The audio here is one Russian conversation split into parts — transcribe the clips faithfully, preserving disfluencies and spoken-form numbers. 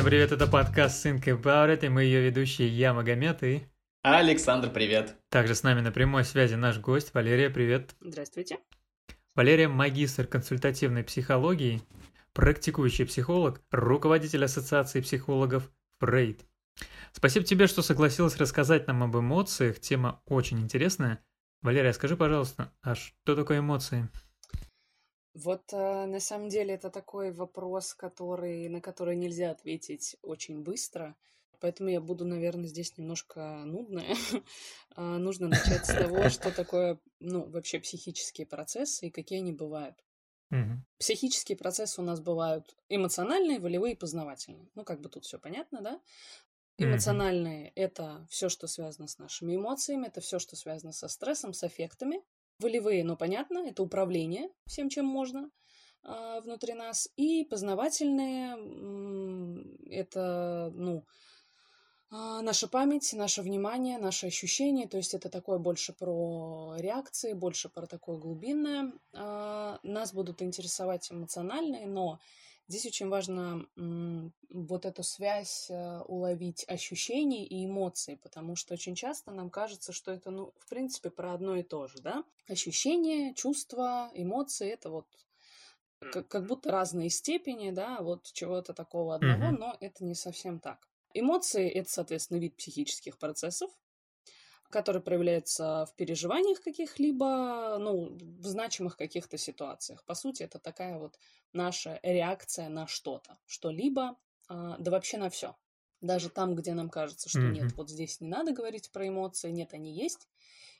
Всем привет, это подкаст «Сынка Баурет», и мы ее ведущие, я, Магомед, и... Александр, привет. Также с нами на прямой связи наш гость Валерия, привет. Здравствуйте. Валерия – магистр консультативной психологии, практикующий психолог, руководитель ассоциации психологов «Фрейд». Спасибо тебе, что согласилась рассказать нам об эмоциях, тема очень интересная. Валерия, скажи, пожалуйста, а что такое эмоции? Вот на самом деле это такой вопрос, который, на который нельзя ответить очень быстро, поэтому я буду, наверное, здесь немножко нудная. Нужно начать с того, что такое, ну, вообще психические процессы и какие они бывают. Угу. Психические процессы у нас бывают эмоциональные, волевые и познавательные. Ну, как бы тут все понятно, да? Эмоциональные угу. – это все, что связано с нашими эмоциями, это все, что связано со стрессом, с аффектами. Волевые, но понятно, это управление всем, чем можно а, внутри нас. И познавательные – это, ну, а, наша память, наше внимание, наши ощущения. То есть это такое больше про реакции, больше про такое глубинное. А, нас будут интересовать эмоциональные, но здесь очень важно м, вот эту связь а, уловить ощущений и эмоций, потому что очень часто нам кажется, что это, ну, в принципе, про одно и то же, да? Ощущения, чувства, эмоции – это вот как, как будто разные степени, да, вот чего-то такого одного, mm-hmm. но это не совсем так. Эмоции – это, соответственно, вид психических процессов, который проявляется в переживаниях каких-либо, ну, в значимых каких-то ситуациях. По сути, это такая вот наша реакция на что-то, что-либо, да вообще на все. Даже там, где нам кажется, что mm-hmm. нет, вот здесь не надо говорить про эмоции, нет, они есть.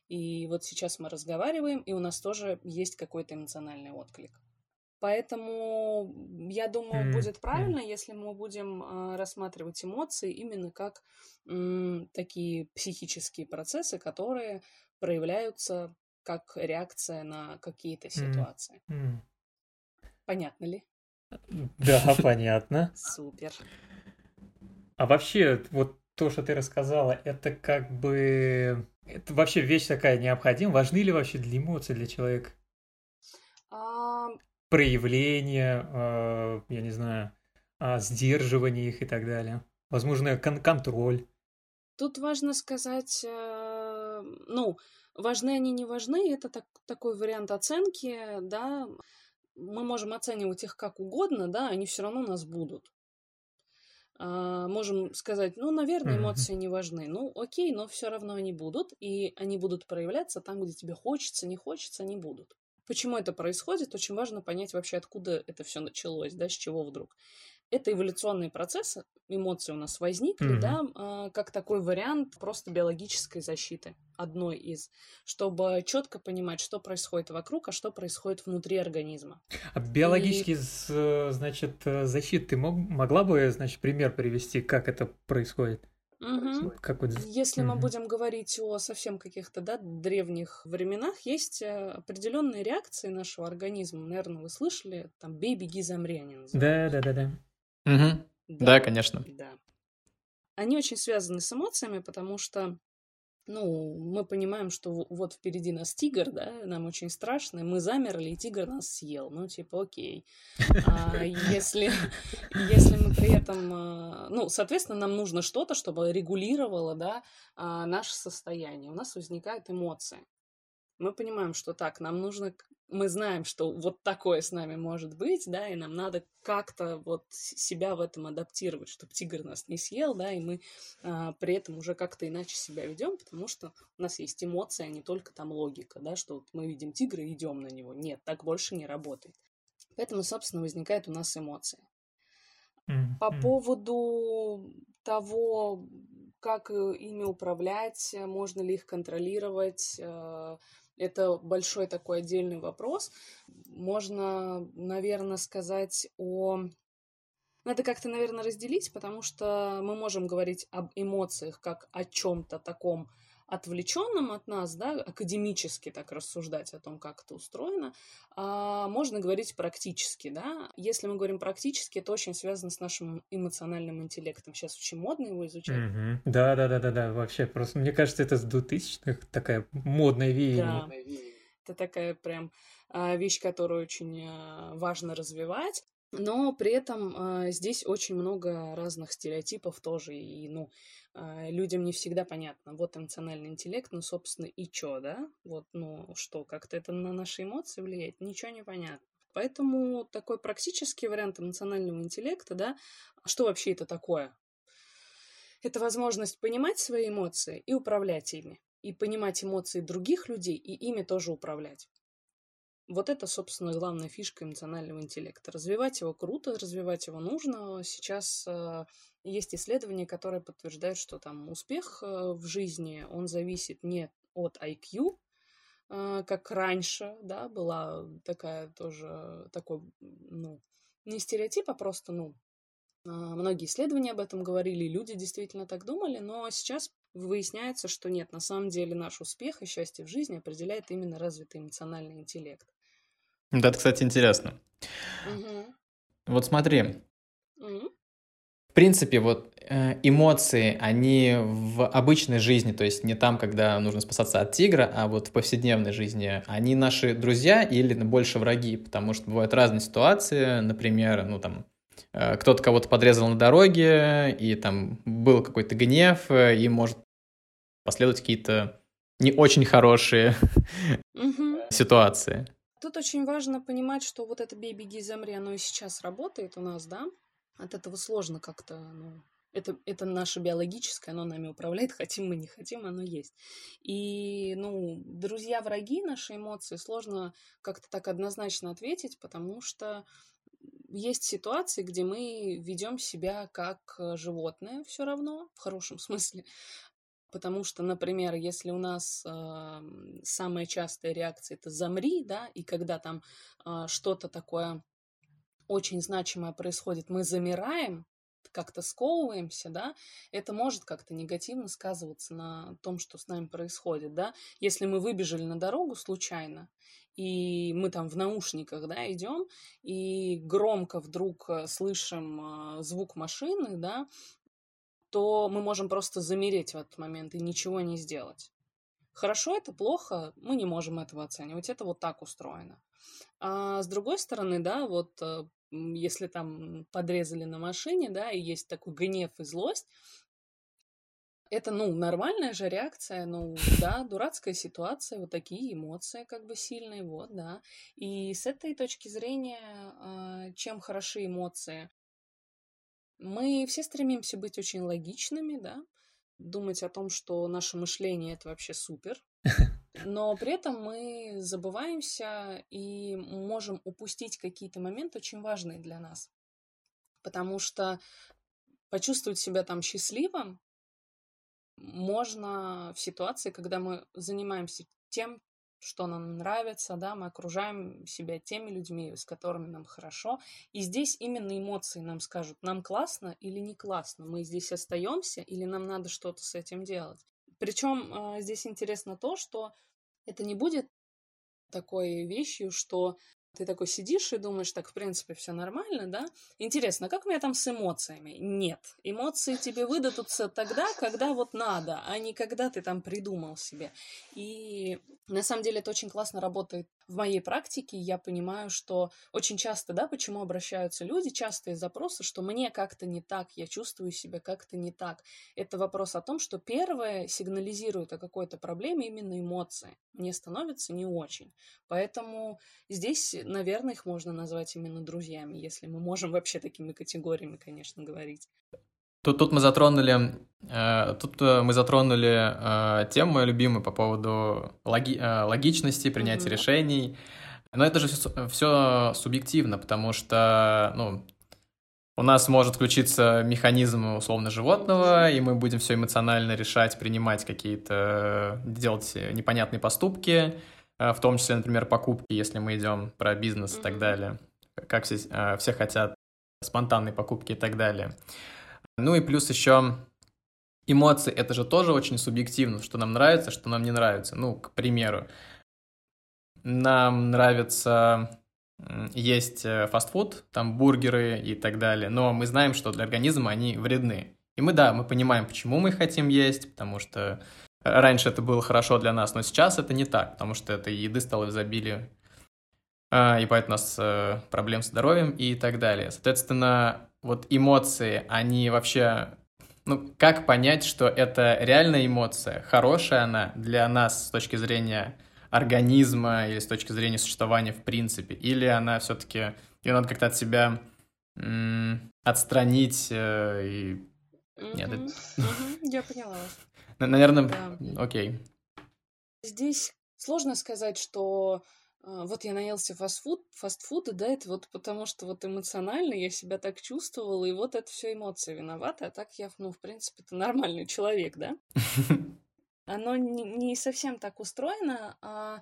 И вот сейчас мы разговариваем, и у нас тоже есть какой-то эмоциональный отклик. Поэтому, я думаю, будет правильно, если мы будем рассматривать эмоции именно как м, такие психические процессы, которые проявляются как реакция на какие-то ситуации. Понятно ли? Да, понятно. Супер. А вообще, вот то, что ты рассказала, это как бы... Это вообще вещь такая необходима. Важны ли вообще для эмоций для человека? Проявление, э, я не знаю, э, сдерживание их и так далее. Возможно, кон- контроль. Тут важно сказать, э, ну, важны они, не важны, это так, такой вариант оценки, да, мы можем оценивать их как угодно, да, они все равно у нас будут. Э, можем сказать, ну, наверное, эмоции mm-hmm. не важны, ну, окей, но все равно они будут, и они будут проявляться там, где тебе хочется, не хочется, они будут. Почему это происходит? Очень важно понять вообще, откуда это все началось, да, с чего вдруг. Это эволюционные процессы, эмоции у нас возникли, mm-hmm. да, как такой вариант просто биологической защиты, одной из, чтобы четко понимать, что происходит вокруг, а что происходит внутри организма. А биологические, И... значит, защиты, ты мог, могла бы, значит, пример привести, как это происходит? Угу. Если мы будем говорить о совсем каких-то, да, древних временах, есть определенные реакции нашего организма. Наверное, вы слышали, там «бей, беги, замри», они называют. Да, да, да, да. Угу. Да, да, конечно. Да. Они очень связаны с эмоциями, потому что, ну, мы понимаем, что вот впереди нас тигр, да, нам очень страшно, мы замерли, и тигр нас съел. Ну, типа, окей. А если, если мы при этом... Ну, соответственно, нам нужно что-то, чтобы регулировало, да, наше состояние. У нас возникают эмоции. Мы понимаем, что так, нам нужно... Мы знаем, что вот такое с нами может быть, да, и нам надо как-то вот себя в этом адаптировать, чтобы тигр нас не съел, да, и мы а, при этом уже как-то иначе себя ведем, потому что у нас есть эмоции, а не только там логика, да, что вот мы видим тигра и идем на него. Нет, так больше не работает. Поэтому, собственно, возникают у нас эмоции. Mm-hmm. По поводу того, как ими управлять, можно ли их контролировать, это большой такой отдельный вопрос. Можно, наверное, сказать о... Надо как-то, наверное, разделить, потому что мы можем говорить об эмоциях как о чем-то таком отвлеченном от нас, да, академически так рассуждать о том, как это устроено. А можно говорить практически, да. Если мы говорим практически, это очень связано с нашим эмоциональным интеллектом. Сейчас очень модно его изучать. Mm-hmm. Да, да, да, да, да. Вообще просто, мне кажется, это с двухтысячных такая модная веяние. Да. Это такая прям вещь, которую очень важно развивать. Но при этом э, здесь очень много разных стереотипов тоже, и, ну, э, людям не всегда понятно, вот эмоциональный интеллект, ну, собственно, и чё, да? Вот, ну, что, как-то это на наши эмоции влияет? Ничего не понятно. Поэтому такой практический вариант эмоционального интеллекта, да, что вообще это такое? Это возможность понимать свои эмоции и управлять ими, и понимать эмоции других людей и ими тоже управлять. Вот это, собственно, главная фишка эмоционального интеллекта. Развивать его круто, развивать его нужно. Сейчас э, есть исследования, которые подтверждают, что там успех э, в жизни, он зависит не от ай кью, э, как раньше, да, была такая тоже, такой, ну, не стереотип, а просто, ну, э, многие исследования об этом говорили, люди действительно так думали, но сейчас выясняется, что нет, на самом деле наш успех и счастье в жизни определяет именно развитый эмоциональный интеллект. Да, это, кстати, интересно. Угу. Вот смотри. Угу. В принципе, вот эмоции, они в обычной жизни, то есть не там, когда нужно спасаться от тигра, а вот в повседневной жизни, они наши друзья или больше враги, потому что бывают разные ситуации, например, ну там, кто-то кого-то подрезал на дороге, и там был какой-то гнев, и может последовать какие-то не очень хорошие угу. ситуации. Тут очень важно понимать, что вот это «бей, беги, замри», оно и сейчас работает у нас, да? От этого сложно как-то, ну, это, это наше биологическое, оно нами управляет, хотим мы, не хотим, оно есть. И, ну, друзья-враги, наши эмоции, сложно как-то так однозначно ответить, потому что есть ситуации, где мы ведем себя как животное все равно, в хорошем смысле. Потому что, например, если у нас э, самая частая реакция это «замри», да, и когда там э, что-то такое очень значимое происходит, мы замираем, как-то сковываемся, да, это может как-то негативно сказываться на том, что с нами происходит, да. Если мы выбежали на дорогу случайно, и мы там в наушниках, да, идем, и громко вдруг слышим э, звук машины, да, то мы можем просто замереть в этот момент и ничего не сделать. Хорошо это, плохо, мы не можем этого оценивать, это вот так устроено. А с другой стороны, да, вот если там подрезали на машине, да, и есть такой гнев и злость, это, ну, нормальная же реакция, ну, да, дурацкая ситуация, вот такие эмоции как бы сильные, вот, да. И с этой точки зрения, чем хороши эмоции? Мы все стремимся быть очень логичными, да, думать о том, что наше мышление – это вообще супер, но при этом мы забываемся и можем упустить какие-то моменты очень важные для нас, потому что почувствовать себя там счастливым можно в ситуации, когда мы занимаемся тем, что нам нравится, да, мы окружаем себя теми людьми, с которыми нам хорошо, и здесь именно эмоции нам скажут, нам классно или не классно, мы здесь остаемся или нам надо что-то с этим делать. Причем здесь интересно то, что это не будет такой вещью, что ты такой сидишь и думаешь, так, в принципе, все нормально, да? Интересно, как у меня там с эмоциями? Нет, эмоции тебе выдадутся тогда, когда вот надо, а не когда ты там придумал себе. И на самом деле это очень классно работает в моей практике. Я понимаю, что очень часто, да, почему обращаются люди, частые запросы, что мне как-то не так, я чувствую себя как-то не так. Это вопрос о том, что первое сигнализирует о какой-то проблеме именно эмоции. Мне становится не очень. Поэтому здесь, наверное, их можно назвать именно друзьями, если мы можем вообще такими категориями, конечно, говорить. Тут, тут мы затронули, э, тут мы затронули э, тему любимую по поводу логи, э, логичности, принятия mm-hmm. решений. Но это же все, все субъективно, потому что, ну, у нас может включиться механизм условно животного, и мы будем все эмоционально решать, принимать какие-то, делать непонятные поступки. В том числе, например, покупки, если мы идем про бизнес и так далее, как все, все хотят спонтанные покупки и так далее. Ну и плюс еще эмоции, это же тоже очень субъективно, что нам нравится, что нам не нравится. Ну, к примеру, нам нравится есть фастфуд, там бургеры и так далее, но мы знаем, что для организма они вредны. И мы, да, мы понимаем, почему мы хотим есть, потому что раньше это было хорошо для нас, но сейчас это не так, потому что этой еды стало в изобилии. и поэтому у нас проблем с здоровьем и так далее. Соответственно, вот эмоции, они вообще... Ну, как понять, что это реальная эмоция, хорошая она для нас с точки зрения организма или с точки зрения существования в принципе, или она все-таки... Ее надо как-то от себя м- отстранить э- и... Mm-hmm. Нет, это... mm-hmm. Я поняла. Наверное, да. Окей. Здесь сложно сказать, что вот я наелся фастфуд, фастфуда, да, это вот потому что вот эмоционально я себя так чувствовала, и вот это все эмоции виноваты, а так я, ну, в принципе, это нормальный человек, да? Оно не совсем так устроено, а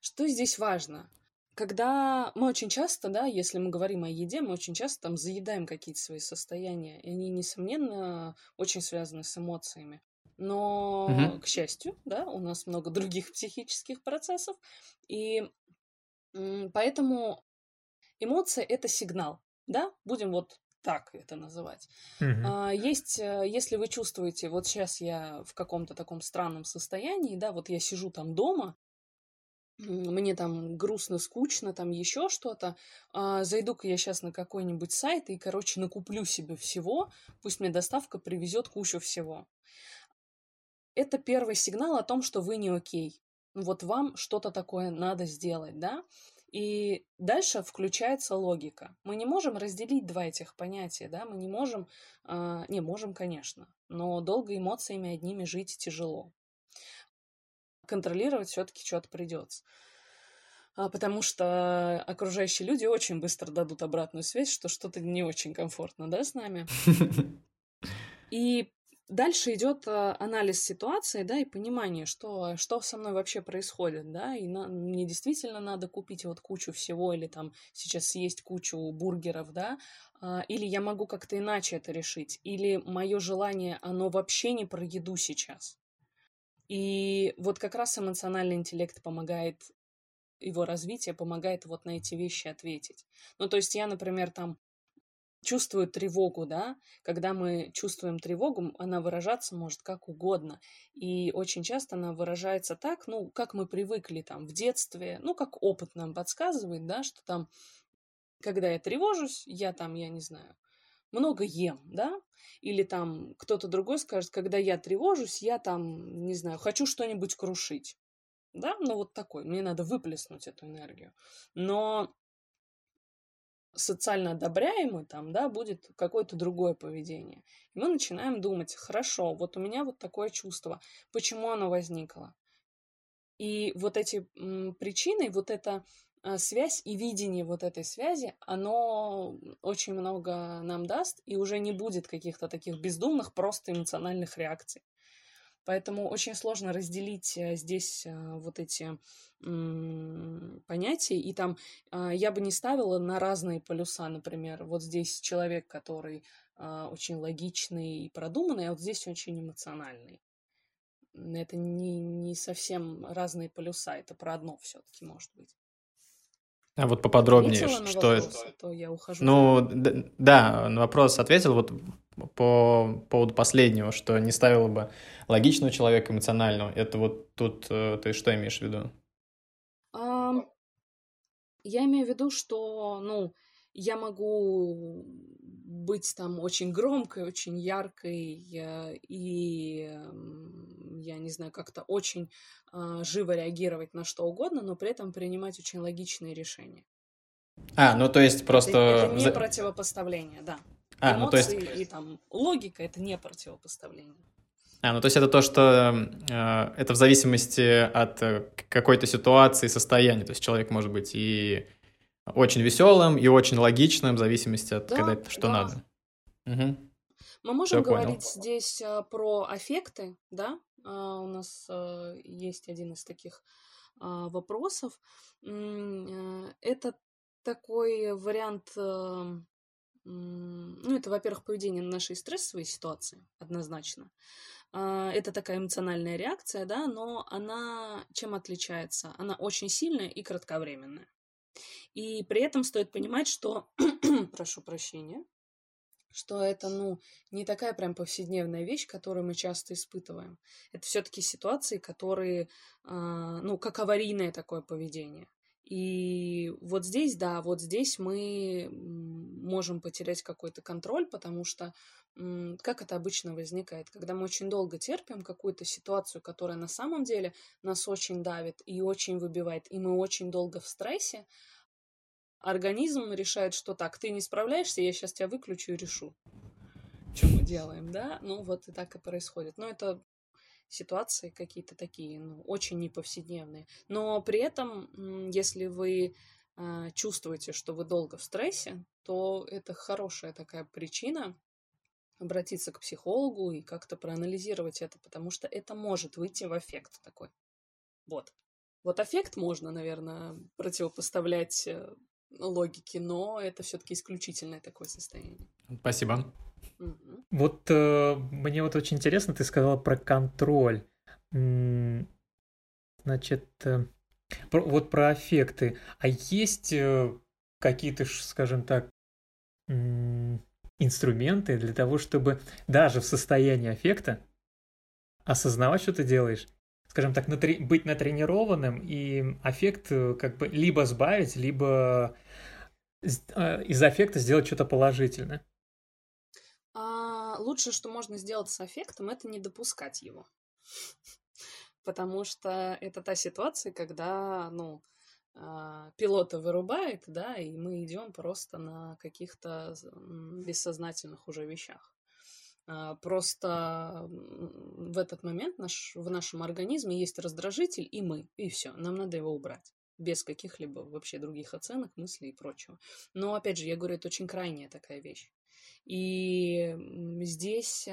что здесь важно? Когда мы очень часто, да, если мы говорим о еде, мы очень часто там заедаем какие-то свои состояния, и они, несомненно, очень связаны с эмоциями. Но, угу. к счастью, да, у нас много других психических процессов, и поэтому эмоция — это сигнал, да, будем вот так это называть. Угу. Есть, если вы чувствуете, вот сейчас я в каком-то таком странном состоянии, да, вот я сижу там дома, мне там грустно, скучно, там еще что-то, а, зайду-ка я сейчас на какой-нибудь сайт и, короче, накуплю себе всего, пусть мне доставка привезет кучу всего. Это первый сигнал о том, что вы не окей. Вот вам что-то такое надо сделать, да? И дальше включается логика. Мы не можем разделить два этих понятия, да? Мы не можем... А, не, можем, конечно, но долго эмоциями одними жить тяжело. Контролировать все-таки что-то придется. А, потому что окружающие люди очень быстро дадут обратную связь, что что-то не очень комфортно, да, с нами. И дальше идет анализ ситуации, да, и понимание, что, что со мной вообще происходит, да, и на, мне действительно надо купить вот кучу всего или там сейчас съесть кучу бургеров, да, а, или я могу как-то иначе это решить, или мое желание, оно вообще не про еду сейчас. И вот как раз эмоциональный интеллект помогает, его развитие помогает вот на эти вещи ответить. Ну, то есть я, например, там чувствую тревогу, да, когда мы чувствуем тревогу, она выражаться может как угодно. И очень часто она выражается так, ну, как мы привыкли там в детстве, ну, как опыт нам подсказывает, да, что там, когда я тревожусь, я там, я не знаю, много ем, да, или там кто-то другой скажет, когда я тревожусь, я там, не знаю, хочу что-нибудь крушить, да, ну вот такой, мне надо выплеснуть эту энергию, но социально одобряемый там, да, будет какое-то другое поведение, и мы начинаем думать, хорошо, вот у меня вот такое чувство, почему оно возникло, и вот эти м, причины, вот это связь и видение вот этой связи, оно очень много нам даст, и уже не будет каких-то таких бездумных, просто эмоциональных реакций. Поэтому очень сложно разделить здесь вот эти м- понятия, и там я бы не ставила на разные полюса, например, вот здесь человек, который очень логичный и продуманный, а вот здесь очень эмоциональный. Это не, не совсем разные полюса, это про одно все-таки может быть. А вот поподробнее, что вопрос, это... То я ухожу. Ну, да, на вопрос ответил вот по поводу последнего, что не ставила бы логичного человека эмоционального. Это вот тут ты что имеешь в виду? А, я имею в виду, что, ну, я могу быть там очень громкой, очень яркой и, я не знаю, как-то очень э, живо реагировать на что угодно, но при этом принимать очень логичные решения. А, ну то есть просто... Это, это не противопоставление, да. А, эмоции, ну, то есть... и там логика — это не противопоставление. А, ну то есть это то, что э, это в зависимости от какой-то ситуации, состояния. То есть человек может быть и очень веселым, и очень логичным, в зависимости от да, когда, что да. надо. Угу. Мы можем Всё говорить понял. Здесь а, про аффекты, да? Uh, у нас uh, есть один из таких uh, вопросов. Mm, uh, это такой вариант, uh, mm, ну, это, во-первых, поведение нашей стрессовой ситуации, однозначно. Uh, это такая эмоциональная реакция, да, но она чем отличается? Она очень сильная и кратковременная. И при этом стоит понимать, что, прошу прощения, что это, ну, не такая прям повседневная вещь, которую мы часто испытываем. Это все-таки ситуации, которые, ну, как аварийное такое поведение. И вот здесь, да, вот здесь мы можем потерять какой-то контроль, потому что как это обычно возникает, когда мы очень долго терпим какую-то ситуацию, которая на самом деле нас очень давит и очень выбивает, и мы очень долго в стрессе, организм решает, что так, ты не справляешься, я сейчас тебя выключу и решу, что мы делаем, да? Ну вот и так и происходит. Но это ситуации какие-то такие, ну, очень неповседневные. Но при этом, если вы э, чувствуете, что вы долго в стрессе, то это хорошая такая причина обратиться к психологу и как-то проанализировать это, потому что это может выйти в аффект такой. Вот. Вот аффект можно, наверное, противопоставлять логике, но это все-таки исключительное такое состояние. Спасибо. Mm-hmm. Вот э, мне вот очень интересно, ты сказала про контроль. Значит, э, про, вот про аффекты. А есть э, какие-то, скажем так, э, инструменты для того, чтобы даже в состоянии аффекта осознавать, что ты делаешь? Скажем так, натри... быть натренированным и аффект как бы либо сбавить, либо из аффекта сделать что-то положительное. А, лучше, что можно сделать с аффектом, это не допускать его. Потому что это та ситуация, когда, ну, пилота вырубает, да, и мы идем просто на каких-то бессознательных уже вещах. Просто в этот момент наш, в нашем организме есть раздражитель, и мы, и все, нам надо его убрать, без каких-либо вообще других оценок, мыслей и прочего. Но, опять же, я говорю, это очень крайняя такая вещь. И здесь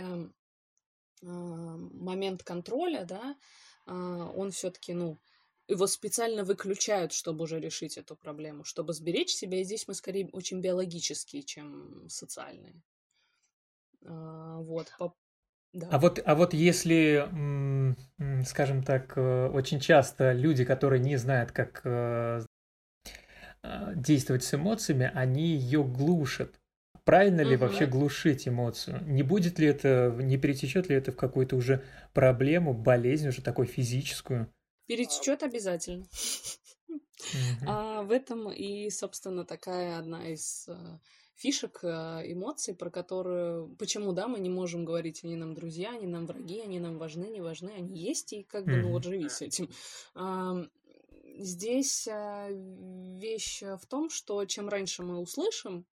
момент контроля, да, он все-таки, ну, его специально выключают, чтобы уже решить эту проблему, чтобы сберечь себя, и здесь мы скорее очень биологические, чем социальные. Вот, по... да. а, вот, а вот если, скажем так, очень часто люди, которые не знают, как действовать с эмоциями, они ее глушат. Правильно ли угу. вообще глушить эмоцию? Не будет ли это, не перетечет ли это в какую-то уже проблему, болезнь уже такую физическую? Перетечет обязательно. В этом и, собственно, такая одна из... фишек, эмоций, про которые... Почему, да, мы не можем говорить, они нам друзья, они нам враги, они нам важны, не важны, они есть, и как бы, ну вот живи с этим. Здесь вещь в том, что чем раньше мы услышим,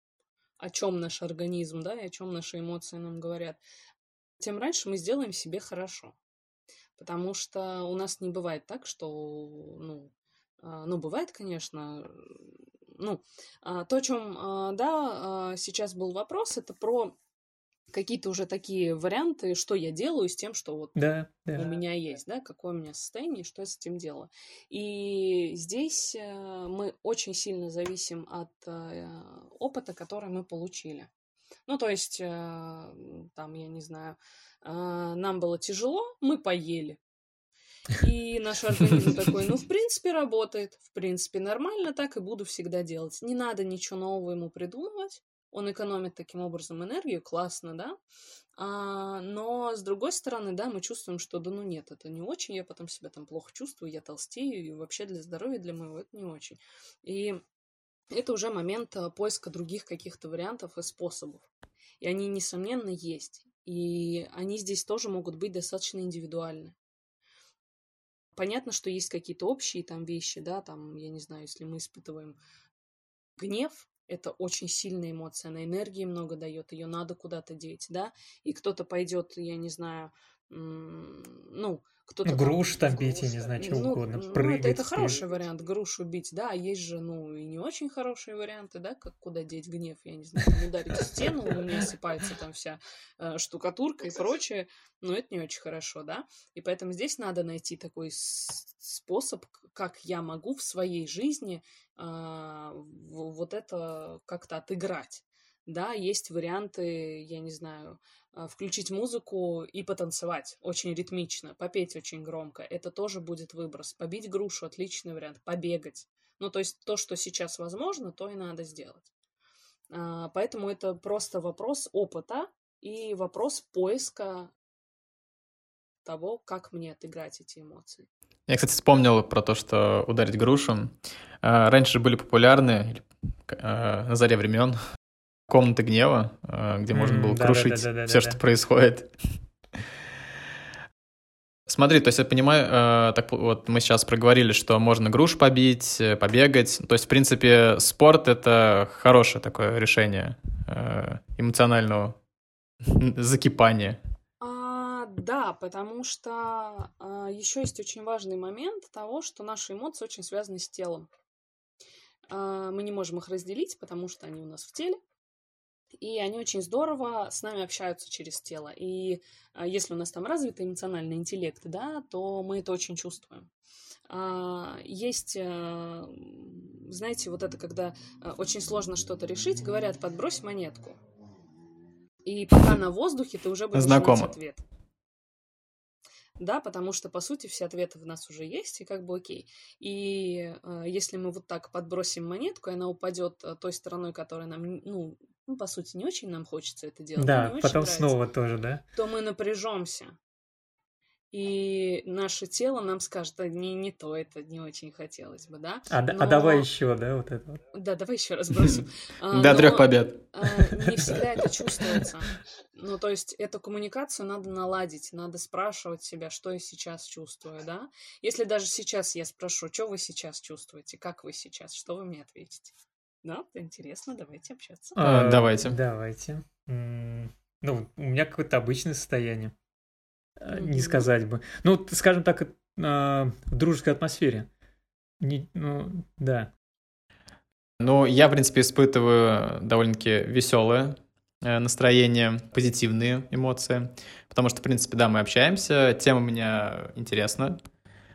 о чем наш организм, да, и о чем наши эмоции нам говорят, тем раньше мы сделаем себе хорошо. Потому что у нас не бывает так, что, ну, ну бывает, конечно... Ну, то, о чем, да, сейчас был вопрос, это про какие-то уже такие варианты, что я делаю с тем, что вот да, у да. меня есть, да, какое у меня состояние, что я с этим делаю. И здесь мы очень сильно зависим от опыта, который мы получили. Ну, то есть, там, я не знаю, нам было тяжело, мы поели. И наш организм такой, ну, в принципе, работает, в принципе, нормально, так и буду всегда делать. Не надо ничего нового ему придумывать, он экономит таким образом энергию, классно, да? А, но, с другой стороны, да, мы чувствуем, что, да, ну, нет, это не очень, я потом себя там плохо чувствую, я толстею, и вообще для здоровья, для моего это не очень. И это уже момент поиска других каких-то вариантов и способов. И они, несомненно, есть. И они здесь тоже могут быть достаточно индивидуальны. Понятно, что есть какие-то общие там вещи, да, там, я не знаю, если мы испытываем гнев, это очень сильная эмоция, она энергии много дает, ее надо куда-то деть, да, и кто-то пойдет, я не знаю, ну, кто-то... Груш там бить, я не знаю, чего ну, угодно, ну, прыгать. Это, это хороший вариант, грушу бить, да, есть же, ну, и не очень хорошие варианты, да, как куда деть гнев, я не знаю, там, ударить в стену, у меня осыпается там вся э, штукатурка и прочее, но это не очень хорошо, да, и поэтому здесь надо найти такой с- способ, как я могу в своей жизни э, вот это как-то отыграть. Да, есть варианты, я не знаю, включить музыку и потанцевать очень ритмично, попеть очень громко. Это тоже будет выброс. Побить грушу – отличный вариант. Побегать. Ну, то есть то, что сейчас возможно, то и надо сделать. Поэтому это просто вопрос опыта и вопрос поиска того, как мне отыграть эти эмоции. Я, кстати, вспомнил про то, что ударить грушу. Раньше были популярны, на заре времен, комнаты гнева, где можно было крушить все, что происходит. Смотри, то есть я понимаю, так вот мы сейчас проговорили, что можно грушу побить, побегать. То есть, в принципе, спорт — это хорошее такое решение эмоционального закипания. А, да, потому что а, еще есть очень важный момент того, что наши эмоции очень связаны с телом. А, мы не можем их разделить, потому что они у нас в теле. И они очень здорово с нами общаются через тело. И если у нас там развитый эмоциональный интеллект, да, то мы это очень чувствуем. Есть, знаете, вот это, когда очень сложно что-то решить, говорят, подбрось монетку. И пока на воздухе ты уже будешь знакомо иметь ответ. Да, потому что, по сути, все ответы в нас уже есть, и как бы окей. И если мы вот так подбросим монетку, и она упадет той стороной, которая нам, ну, Ну, по сути, не очень нам хочется это делать. Да, потом нравится, снова тоже, да? То мы напряжемся. И наше тело нам скажет, что не, не то, это не очень хотелось бы, да? А, Но... а давай еще, да, вот это? Да, давай еще раз бросим. До трех побед. Не всегда это чувствуется. Ну, то есть эту коммуникацию надо наладить, надо спрашивать себя, что я сейчас чувствую, да? Если даже сейчас я спрошу, что вы сейчас чувствуете, как вы сейчас, что вы мне ответите? Да, интересно, давайте общаться. А, давайте. Давайте. Ну, у меня какое-то обычное состояние. Mm-hmm. Не сказать бы. Ну, скажем так, в дружеской атмосфере. Не, ну, да. Ну, я, в принципе, испытываю довольно-таки веселое настроение, позитивные эмоции. Потому что, в принципе, да, мы общаемся. Тема у меня интересна.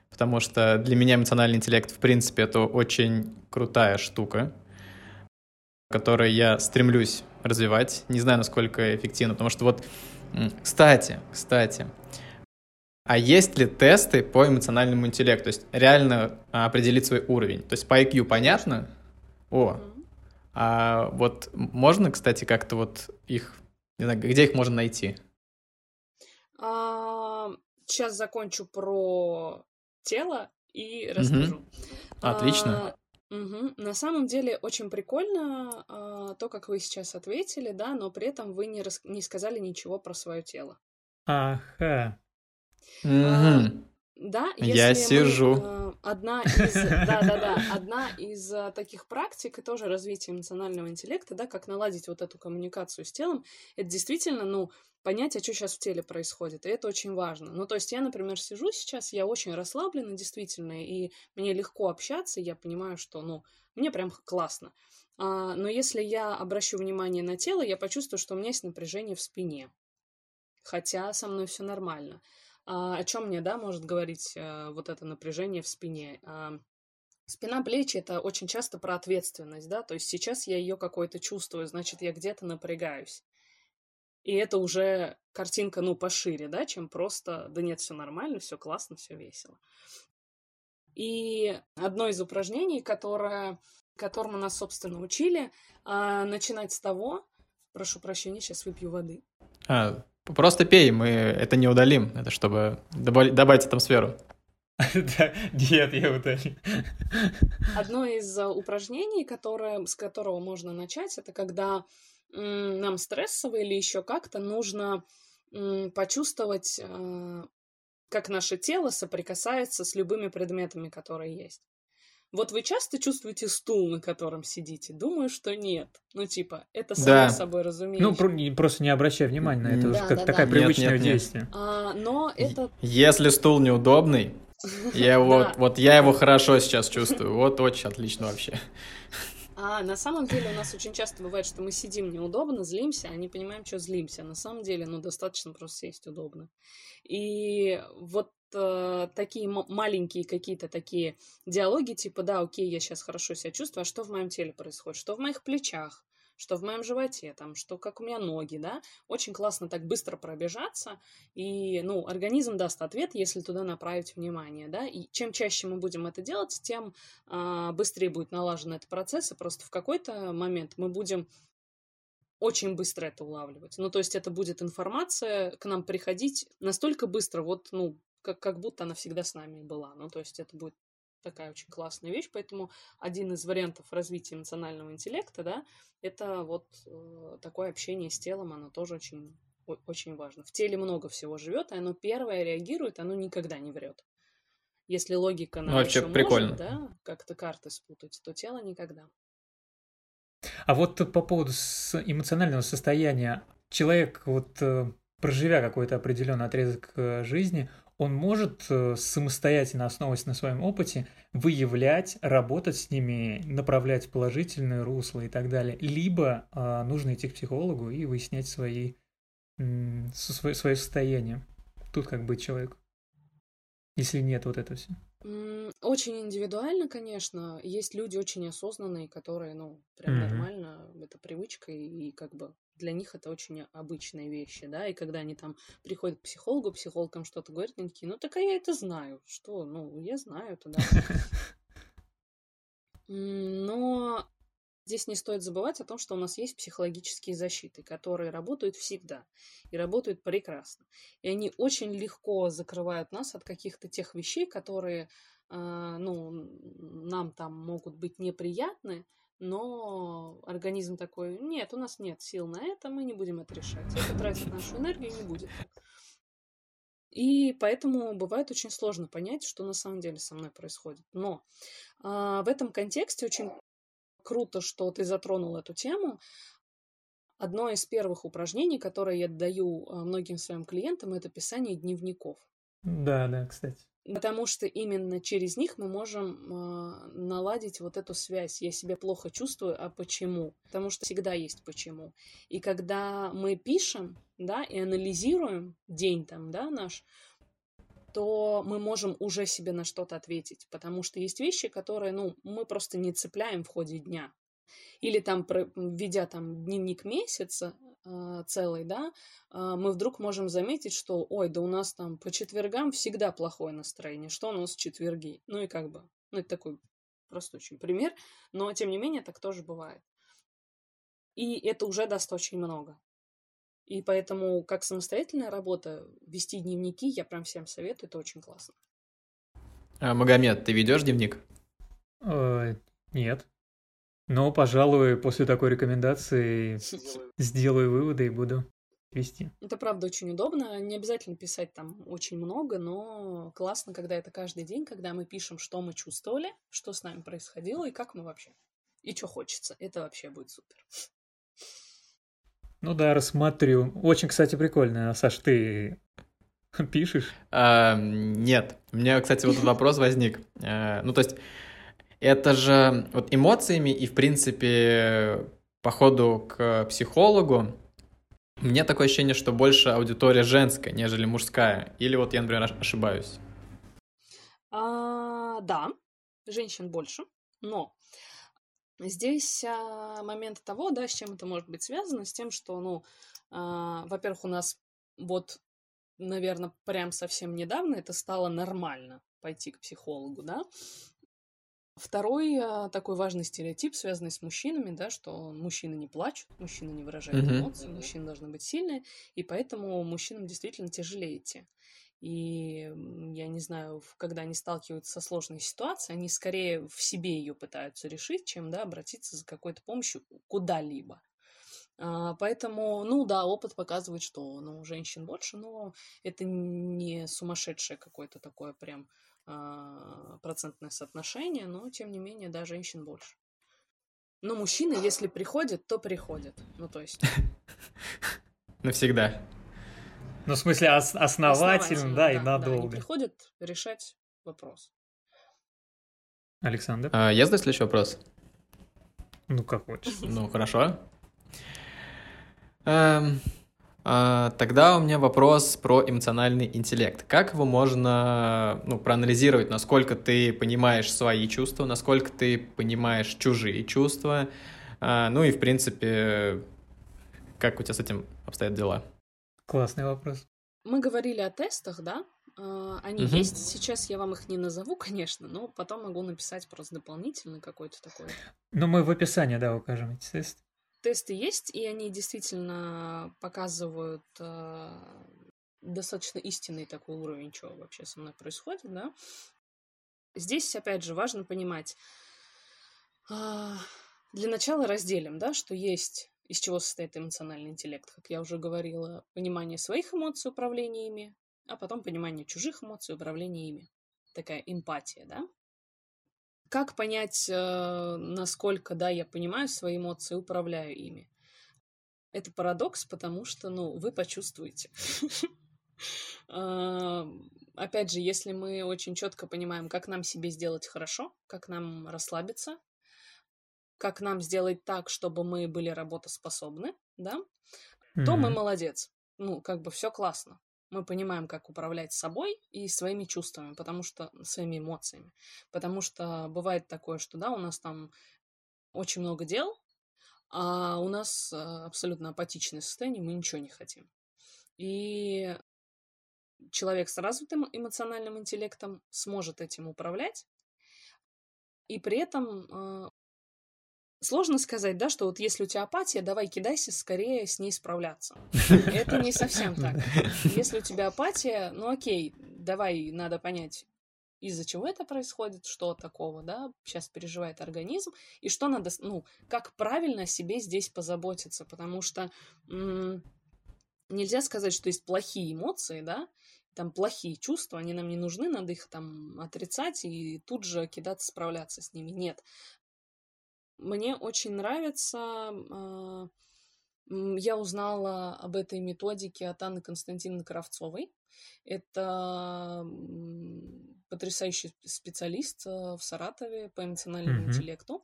Потому что для меня эмоциональный интеллект, в принципе, это очень крутая штука, которые я стремлюсь развивать. Не знаю, насколько эффективно, потому что вот... Кстати, кстати, а есть ли тесты по эмоциональному интеллекту? То есть реально определить свой уровень. То есть по ай кью понятно? О, а вот можно, кстати, как-то вот их... Не знаю, где их можно найти? Сейчас закончу про тело и расскажу. Отлично. Угу. На самом деле очень прикольно а, то, как вы сейчас ответили, да, но при этом вы не, рас... не сказали ничего про свое тело. Ага. А, да, если я сижу. Мы, а, одна из, да, да, да, одна из а, таких практик и тоже развитие эмоционального интеллекта, да, как наладить вот эту коммуникацию с телом, это действительно, ну, понять, а что сейчас в теле происходит, и это очень важно. Ну, то есть я, например, сижу сейчас, я очень расслаблена, действительно, и мне легко общаться, я понимаю, что, ну, мне прям классно. А, но если я обращу внимание на тело, я почувствую, что у меня есть напряжение в спине, хотя со мной все нормально. А, о чем мне, да, может говорить а, вот это напряжение в спине? А, спина, плечи — это очень часто про ответственность, да, то есть сейчас я ее какой-то чувствую, значит, я где-то напрягаюсь. И это уже картинка, ну, пошире, да, чем просто, да нет, все нормально, все классно, все весело. И одно из упражнений, которое, которому нас, собственно, учили, а, начинать с того... Прошу прощения, сейчас выпью воды. А, просто пей, мы это не удалим, это чтобы добав- добавить атмосферу. Нет, я удалил. Одно из упражнений, которое, с которого можно начать, это когда... нам стрессово или еще как-то, нужно почувствовать, как наше тело соприкасается с любыми предметами, которые есть. Вот вы часто чувствуете стул, на котором сидите? Думаю, что нет. Ну, типа, это само да. собой разумеется. Ну, просто не обращай внимания на это, да, уже как да, такая да. привычное нет, нет, действие. Нет. А, но это... Если стул неудобный, я вот я его хорошо сейчас чувствую. Вот очень отлично вообще. А на самом деле у нас очень часто бывает, что мы сидим неудобно, злимся, а не понимаем, что злимся. На самом деле, ну, достаточно просто сесть удобно. И вот э, такие м- маленькие какие-то такие диалоги, типа, да, окей, я сейчас хорошо себя чувствую, а что в моем теле происходит? Что в моих плечах? Что в моем животе? Там, что как у меня ноги, да? Очень классно так быстро пробежаться. И, ну, организм даст ответ, если туда направить внимание, да? И чем чаще мы будем это делать, тем а, быстрее будет налажен этот процесс. И просто в какой-то момент мы будем очень быстро это улавливать. Ну, то есть это будет информация к нам приходить настолько быстро, вот, ну, как, как будто она всегда с нами была. Ну, то есть это будет такая очень классная вещь, поэтому один из вариантов развития эмоционального интеллекта, да, это вот э, такое общение с телом, оно тоже очень, очень важно. В теле много всего живет, и оно первое реагирует, оно никогда не врет. Если логика нам ну, еще прикольно. Может, да, как-то карты спутать, то тело никогда. А вот по поводу эмоционального состояния, человек, вот проживя какой-то определенный отрезок жизни, он может самостоятельно, основываясь на своем опыте, выявлять, работать с ними, направлять в положительное русло и так далее. Либо а, нужно идти к психологу и выяснять свои, м- свое, свое состояние. Тут как быть человеку, если нет вот этого всего. Очень индивидуально, конечно. Есть люди очень осознанные, которые, ну, прям mm-hmm. нормально, это привычка, и, и как бы... Для них это очень обычные вещи, да, и когда они там приходят к психологу, психолог там что-то говорит, они такие, ну, так а я это знаю, что, ну, я знаю это, да. Но здесь не стоит забывать о том, что у нас есть психологические защиты, которые работают всегда и работают прекрасно, и они очень легко закрывают нас от каких-то тех вещей, которые, ну, нам там могут быть неприятны, но организм такой, нет, у нас нет сил на это, мы не будем это решать. Это тратит нашу энергию, не будет. И поэтому бывает очень сложно понять, что на самом деле со мной происходит. Но а, в этом контексте очень круто, что ты затронул эту тему. Одно из первых упражнений, которое я даю многим своим клиентам, это писание дневников. Да, да, кстати. Потому что именно через них мы можем э, наладить вот эту связь. Я себя плохо чувствую, а почему? Потому что всегда есть почему. И когда мы пишем, да, и анализируем день там, да, наш, то мы можем уже себе на что-то ответить. Потому что есть вещи, которые, ну, мы просто не цепляем в ходе дня. Или там, введя там дневник месяца, целый, да, мы вдруг можем заметить, что, ой, да у нас там по четвергам всегда плохое настроение, что у нас четверги, ну и как бы, ну это такой просто очень пример, но тем не менее так тоже бывает. И это уже даст очень много. И поэтому как самостоятельная работа, вести дневники, я прям всем советую, это очень классно. А, Магомед, ты ведешь дневник? Э, нет. Но, пожалуй, после такой рекомендации сделаю выводы и буду вести. Это правда очень удобно. Не обязательно писать там очень много, но классно, когда это каждый день, когда мы пишем, что мы чувствовали, что с нами происходило и как мы вообще. И что хочется. Это вообще будет супер. Ну да, рассмотрю. Очень, кстати, прикольно. Саш, ты пишешь? А, нет. У меня, кстати, вот вопрос возник. Ну, то есть... Это же вот эмоциями и, в принципе, по ходу к психологу, у меня такое ощущение, что больше аудитория женская, нежели мужская. Или вот я, например, ошибаюсь? А, да, женщин больше, но здесь а, момент того, да, с чем это может быть связано, с тем, что, ну, а, во-первых, у нас вот, наверное, прям совсем недавно это стало нормально пойти к психологу, да. Второй такой важный стереотип, связанный с мужчинами, да, что мужчины не плачут, мужчины не выражают mm-hmm. эмоции, мужчины должны быть сильные, и поэтому мужчинам действительно тяжелее идти. И я не знаю, когда они сталкиваются со сложной ситуацией, они скорее в себе ее пытаются решить, чем, да, обратиться за какой-то помощью куда-либо. Поэтому, ну да, опыт показывает, что, ну, женщин больше, но это не сумасшедшее какое-то такое прям процентное соотношение, но, тем не менее, да, женщин больше. Но мужчины, если приходят, то приходят. Ну, то есть... Навсегда. Ну, в смысле, основательно, да, и надолго. Они приходят решать вопрос. Александр? Я задаю следующий вопрос? Ну, как хочешь. Ну, хорошо. Тогда у меня вопрос про эмоциональный интеллект. Как его можно, ну, проанализировать, насколько ты понимаешь свои чувства, насколько ты понимаешь чужие чувства, ну и, в принципе, как у тебя с этим обстоят дела? Классный вопрос. Мы говорили о тестах, да? Они угу. есть. Сейчас я вам их не назову, конечно, но потом могу написать просто дополнительный какой-то такой. Ну, мы в описании, да, укажем эти тесты. тесты есть, и они действительно показывают э, достаточно истинный такой уровень, что вообще со мной происходит, да. Здесь, опять же, важно понимать, э, для начала разделим, да, что есть, из чего состоит эмоциональный интеллект, как я уже говорила, понимание своих эмоций, управление ими, а потом понимание чужих эмоций, управление ими. Такая эмпатия, да. Как понять, насколько, да, я понимаю свои эмоции, управляю ими? Это парадокс, потому что, ну, вы почувствуете. Опять же, если мы очень четко понимаем, как нам себе сделать хорошо, как нам расслабиться, как нам сделать так, чтобы мы были работоспособны, да, то мы молодец. Ну, как бы все классно. Мы понимаем, как управлять собой и своими чувствами, потому что своими эмоциями. Потому что бывает такое, что да, у нас там очень много дел, а у нас абсолютно апатичное состояние, мы ничего не хотим. И человек с развитым эмоциональным интеллектом сможет этим управлять. И при этом сложно сказать, да, что вот если у тебя апатия, давай кидайся скорее с ней справляться. Это не совсем так. Если у тебя апатия, ну окей, давай, надо понять, из-за чего это происходит, что такого, да, сейчас переживает организм, и что надо, ну, как правильно о себе здесь позаботиться, потому что м- нельзя сказать, что есть плохие эмоции, да, там плохие чувства, они нам не нужны, надо их там отрицать и тут же кидаться справляться с ними. Нет. Мне очень нравится, э, я узнала об этой методике от Анны Константиновны Кравцовой. Это потрясающий специалист в Саратове по эмоциональному mm-hmm. интеллекту.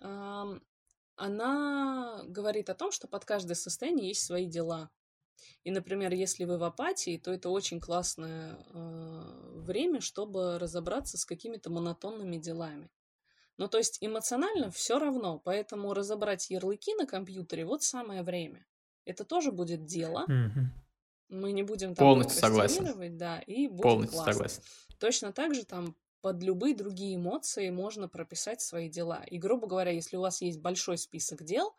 Э, она говорит о том, что под каждое состояние есть свои дела. И, например, если вы в апатии, то это очень классное э, время, чтобы разобраться с какими-то монотонными делами. Ну, то есть эмоционально все равно, поэтому разобрать ярлыки на компьютере вот самое время. Это тоже будет дело. Mm-hmm. Мы не будем там прокрастинировать, да, и будет полностью классно. Согласен. Точно так же там под любые другие эмоции можно прописать свои дела. И, грубо говоря, если у вас есть большой список дел,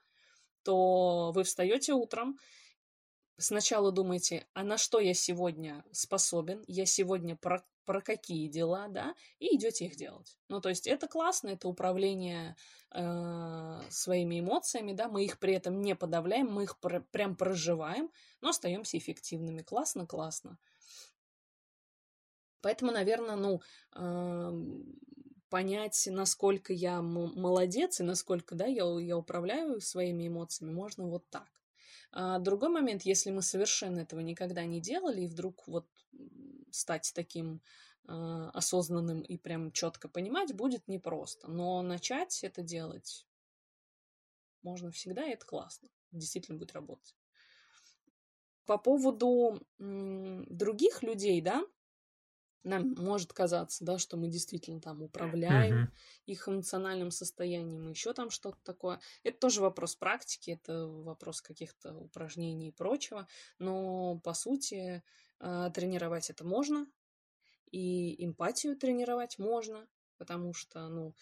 то вы встаете утром, сначала думаете, а на что я сегодня способен, я сегодня про... про какие дела, да, и идете их делать. Ну, то есть это классно, это управление э, своими эмоциями, да, мы их при этом не подавляем, мы их пр- прям проживаем, но остаемся эффективными. Классно, классно. Поэтому, наверное, ну, э, понять, насколько я м- молодец и насколько, да, я, я управляю своими эмоциями, можно вот так. А другой момент, если мы совершенно этого никогда не делали, и вдруг вот стать таким э, осознанным и прям четко понимать будет непросто. Но начать это делать можно всегда, и это классно. Действительно будет работать. По поводу м- других людей, да, нам может казаться, да, что мы действительно там управляем mm-hmm. их эмоциональным состоянием, еще там что-то такое. Это тоже вопрос практики, это вопрос каких-то упражнений и прочего. Но, по сути, тренировать это можно, и эмпатию тренировать можно, потому что, ну,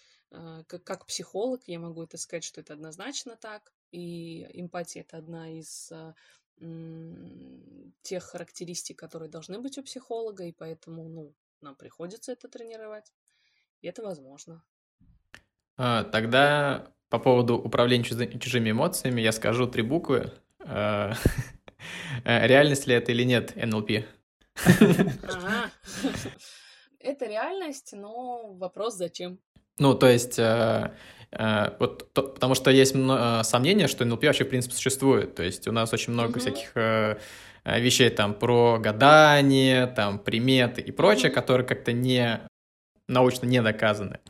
как психолог я могу это сказать, что это однозначно так, и эмпатия — это одна из тех характеристик, которые должны быть у психолога, и поэтому, ну, нам приходится это тренировать, и это возможно. Тогда по поводу управления чужими эмоциями я скажу три буквы. Реальность ли это или нет, эн эл пэ? Это реальность, но вопрос зачем? Ну, то есть, вот, потому что есть сомнение, что эн эл пэ вообще, в принципе, существует. То есть у нас очень много всяких вещей там про гадание, там приметы и прочее, которые как-то не научно не доказаны.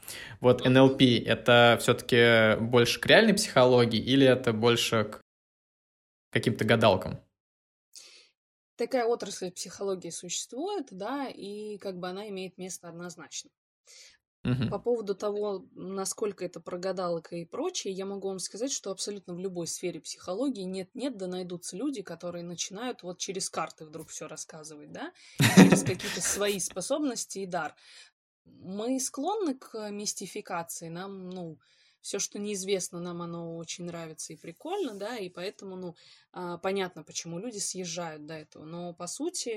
Вот эн эл пэ — это все-таки больше к реальной психологии или это больше к каким-то гадалкам? Такая отрасль психологии существует, да, и как бы она имеет место однозначно. Угу. По поводу того, насколько это про гадалок и прочее, я могу вам сказать, что абсолютно в любой сфере психологии нет-нет, да найдутся люди, которые начинают вот через карты вдруг все рассказывать, да, через какие-то свои способности и дар. Мы склонны к мистификации, нам, ну, все, что неизвестно, нам оно очень нравится и прикольно, да, и поэтому, ну, понятно, почему люди съезжают до этого. Но, по сути,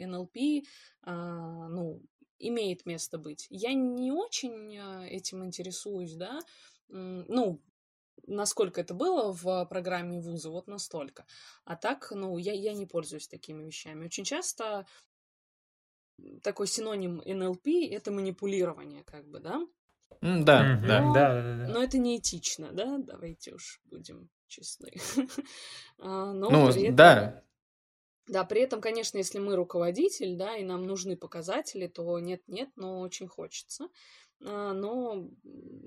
эн эл пэ, ну, имеет место быть. Я не очень этим интересуюсь, да, ну, насколько это было в программе вуза, вот настолько. А так, ну, я, я не пользуюсь такими вещами. Очень часто такой синоним эн эл пэ — это манипулирование, как бы, да? Mm, да, mm-hmm. но, да, да, да. Но это неэтично, да? Давайте уж будем честны. но ну, при этом, да. Да, при этом, конечно, если мы руководитель, да, и нам нужны показатели, то нет-нет, но очень хочется. Но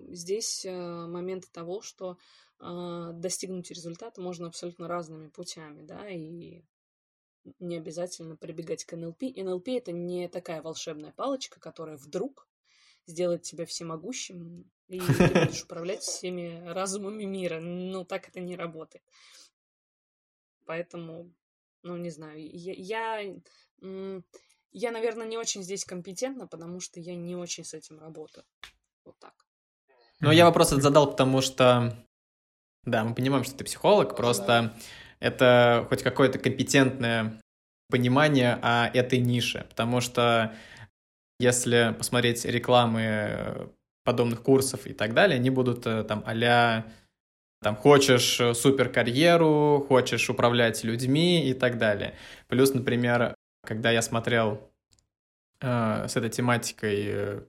здесь момент того, что достигнуть результата можно абсолютно разными путями, да, и не обязательно прибегать к эн эл пэ. эн эл пэ — это не такая волшебная палочка, которая вдруг сделает тебя всемогущим, и ты будешь управлять всеми разумами мира. Но так это не работает. Поэтому, ну, не знаю, я... я Я, наверное, не очень здесь компетентна, потому что я не очень с этим работаю. Вот так. Ну, я вопрос этот задал, потому что... Да, мы понимаем, что ты психолог, просто да. Это хоть какое-то компетентное понимание о этой нише, потому что если посмотреть рекламы подобных курсов и так далее, они будут там а-ля... Там хочешь суперкарьеру, хочешь управлять людьми и так далее. Плюс, например... Когда я смотрел э, с этой тематикой э,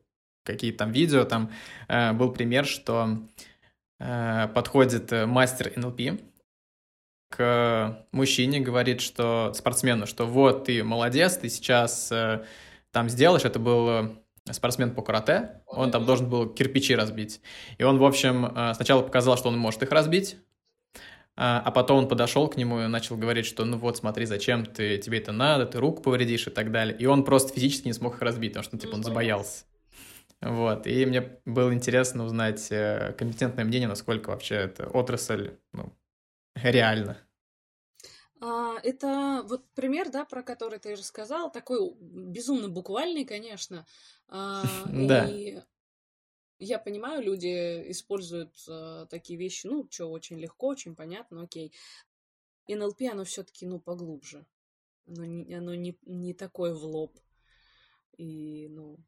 какие-то там видео, там э, был пример, что э, подходит мастер эн эл пэ к мужчине, говорит, что спортсмену, что вот ты молодец, ты сейчас э, там сделаешь, это был спортсмен по карате, он там должен был кирпичи разбить. И он, в общем, э, сначала показал, что он может их разбить, а потом он подошел к нему и начал говорить, что ну вот смотри, зачем ты, тебе это надо, ты руку повредишь и так далее. И он просто физически не смог их разбить, потому что типа он забоялся. Вот. И мне было интересно узнать компетентное мнение, насколько вообще эта отрасль ну, реальна. Это вот пример, да, про который ты рассказал, такой безумно буквальный, конечно. Да. Я понимаю, люди используют э, такие вещи, ну, что, очень легко, очень понятно, окей. эн эл пэ, оно все-таки, ну, поглубже. Оно, не, оно не, не такое в лоб. И, ну...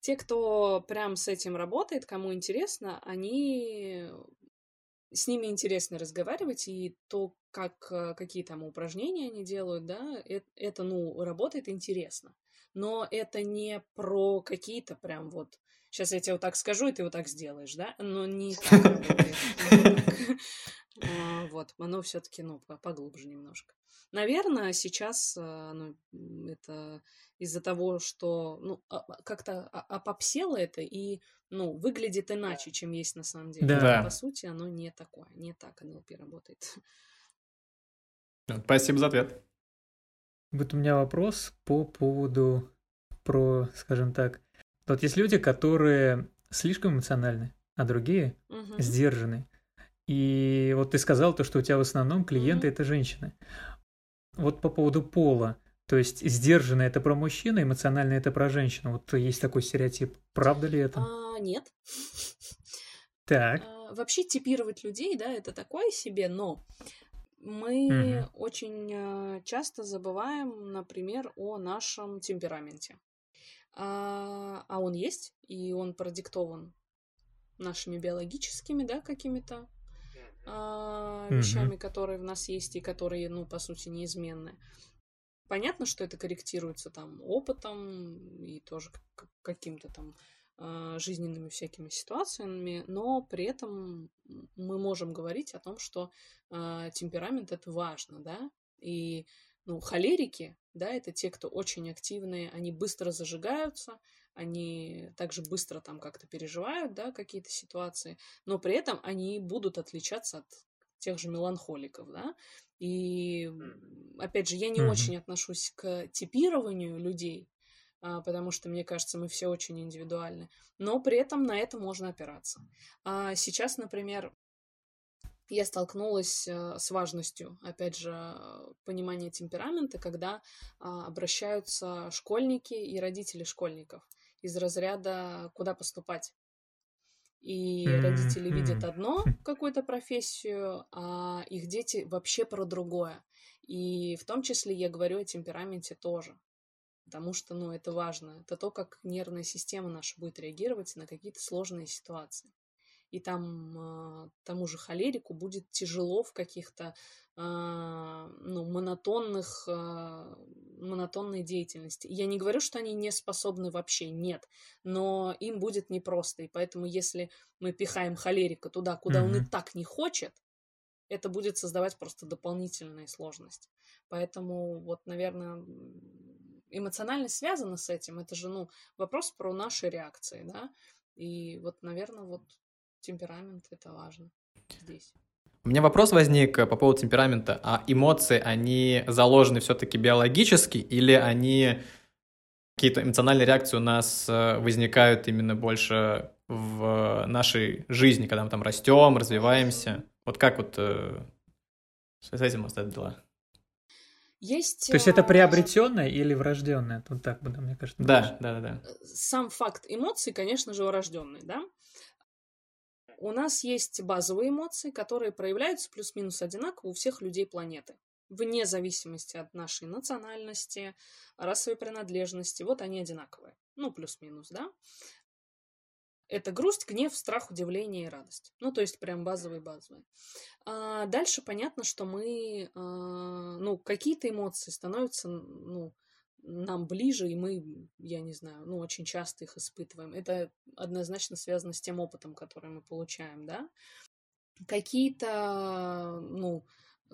Те, кто прям с этим работает, кому интересно, они... С ними интересно разговаривать, и то, как, какие там упражнения они делают, да, это, это ну, работает интересно. Но это не про какие-то прям вот... Сейчас я тебе вот так скажу, и ты вот так сделаешь, да? Но не так. Вот, оно все-таки, ну, поглубже немножко. Наверное, сейчас это из-за того, что, ну, как-то опопсело это и, ну, выглядит иначе, чем есть на самом деле. По сути, оно не такое, не так эн эл пэ работает. Спасибо за ответ. Вот у меня вопрос по поводу про, скажем так, вот есть люди, которые слишком эмоциональны, а другие uh-huh. сдержаны. И вот ты сказал то, что у тебя в основном клиенты uh-huh. это женщины. Вот по поводу пола, то есть сдержанное это про мужчину, эмоциональное это про женщину. Вот есть такой стереотип. Правда ли это? Uh, нет. Так. Uh, вообще типировать людей, да, это такое себе, но мы uh-huh. очень часто забываем, например, о нашем темпераменте. А он есть, и он продиктован нашими биологическими, да, какими-то а, вещами, mm-hmm. которые в нас есть и которые, ну, по сути, неизменны. Понятно, что это корректируется там опытом и тоже каким-то там жизненными всякими ситуациями, но при этом мы можем говорить о том, что а, темперамент — это важно, да, и, ну, холерики, да, это те, кто очень активные, они быстро зажигаются, они также быстро там как-то переживают, да, какие-то ситуации, но при этом они будут отличаться от тех же меланхоликов, да, и, опять же, я не mm-hmm. очень отношусь к типированию людей, потому что, мне кажется, мы все очень индивидуальны, но при этом на это можно опираться. А сейчас, например, я столкнулась с важностью, опять же, понимания темперамента, когда обращаются школьники и родители школьников из разряда «куда поступать?». И mm-hmm. родители видят одно, какую-то профессию, а их дети вообще про другое. И в том числе я говорю о темпераменте тоже. Потому что, ну, это важно. Это то, как нервная система наша будет реагировать на какие-то сложные ситуации. И там тому же холерику будет тяжело в каких-то ну, монотонных, монотонной деятельности. Я не говорю, что они не способны вообще, нет, но им будет непросто. И поэтому, если мы пихаем холерика туда, куда mm-hmm. он и так не хочет, это будет создавать просто дополнительные сложности. Поэтому, вот, наверное, эмоционально связано с этим. Это же, ну, вопрос про наши реакции, да? И вот, наверное, вот темперамент — это важно здесь. У меня вопрос возник по поводу темперамента. А эмоции, они заложены все-таки биологически или они какие-то эмоциональные реакции у нас возникают именно больше в нашей жизни, когда мы там растем, развиваемся? Вот как вот э, с этим остались дела? Есть... То есть это приобретенное или врожденное? Вот так, мне кажется. Да, да, да, да. Сам факт эмоций, конечно же, врожденный, да? У нас есть базовые эмоции, которые проявляются плюс-минус одинаково у всех людей планеты. Вне зависимости от нашей национальности, расовой принадлежности. Вот они одинаковые. Ну, плюс-минус, да? Это грусть, гнев, страх, удивление и радость. Ну, то есть прям базовые-базовые. А дальше понятно, что мы... Ну, какие-то эмоции становятся... ну, нам ближе, и мы, я не знаю, ну, очень часто их испытываем. Это однозначно связано с тем опытом, который мы получаем, да. Какие-то, ну,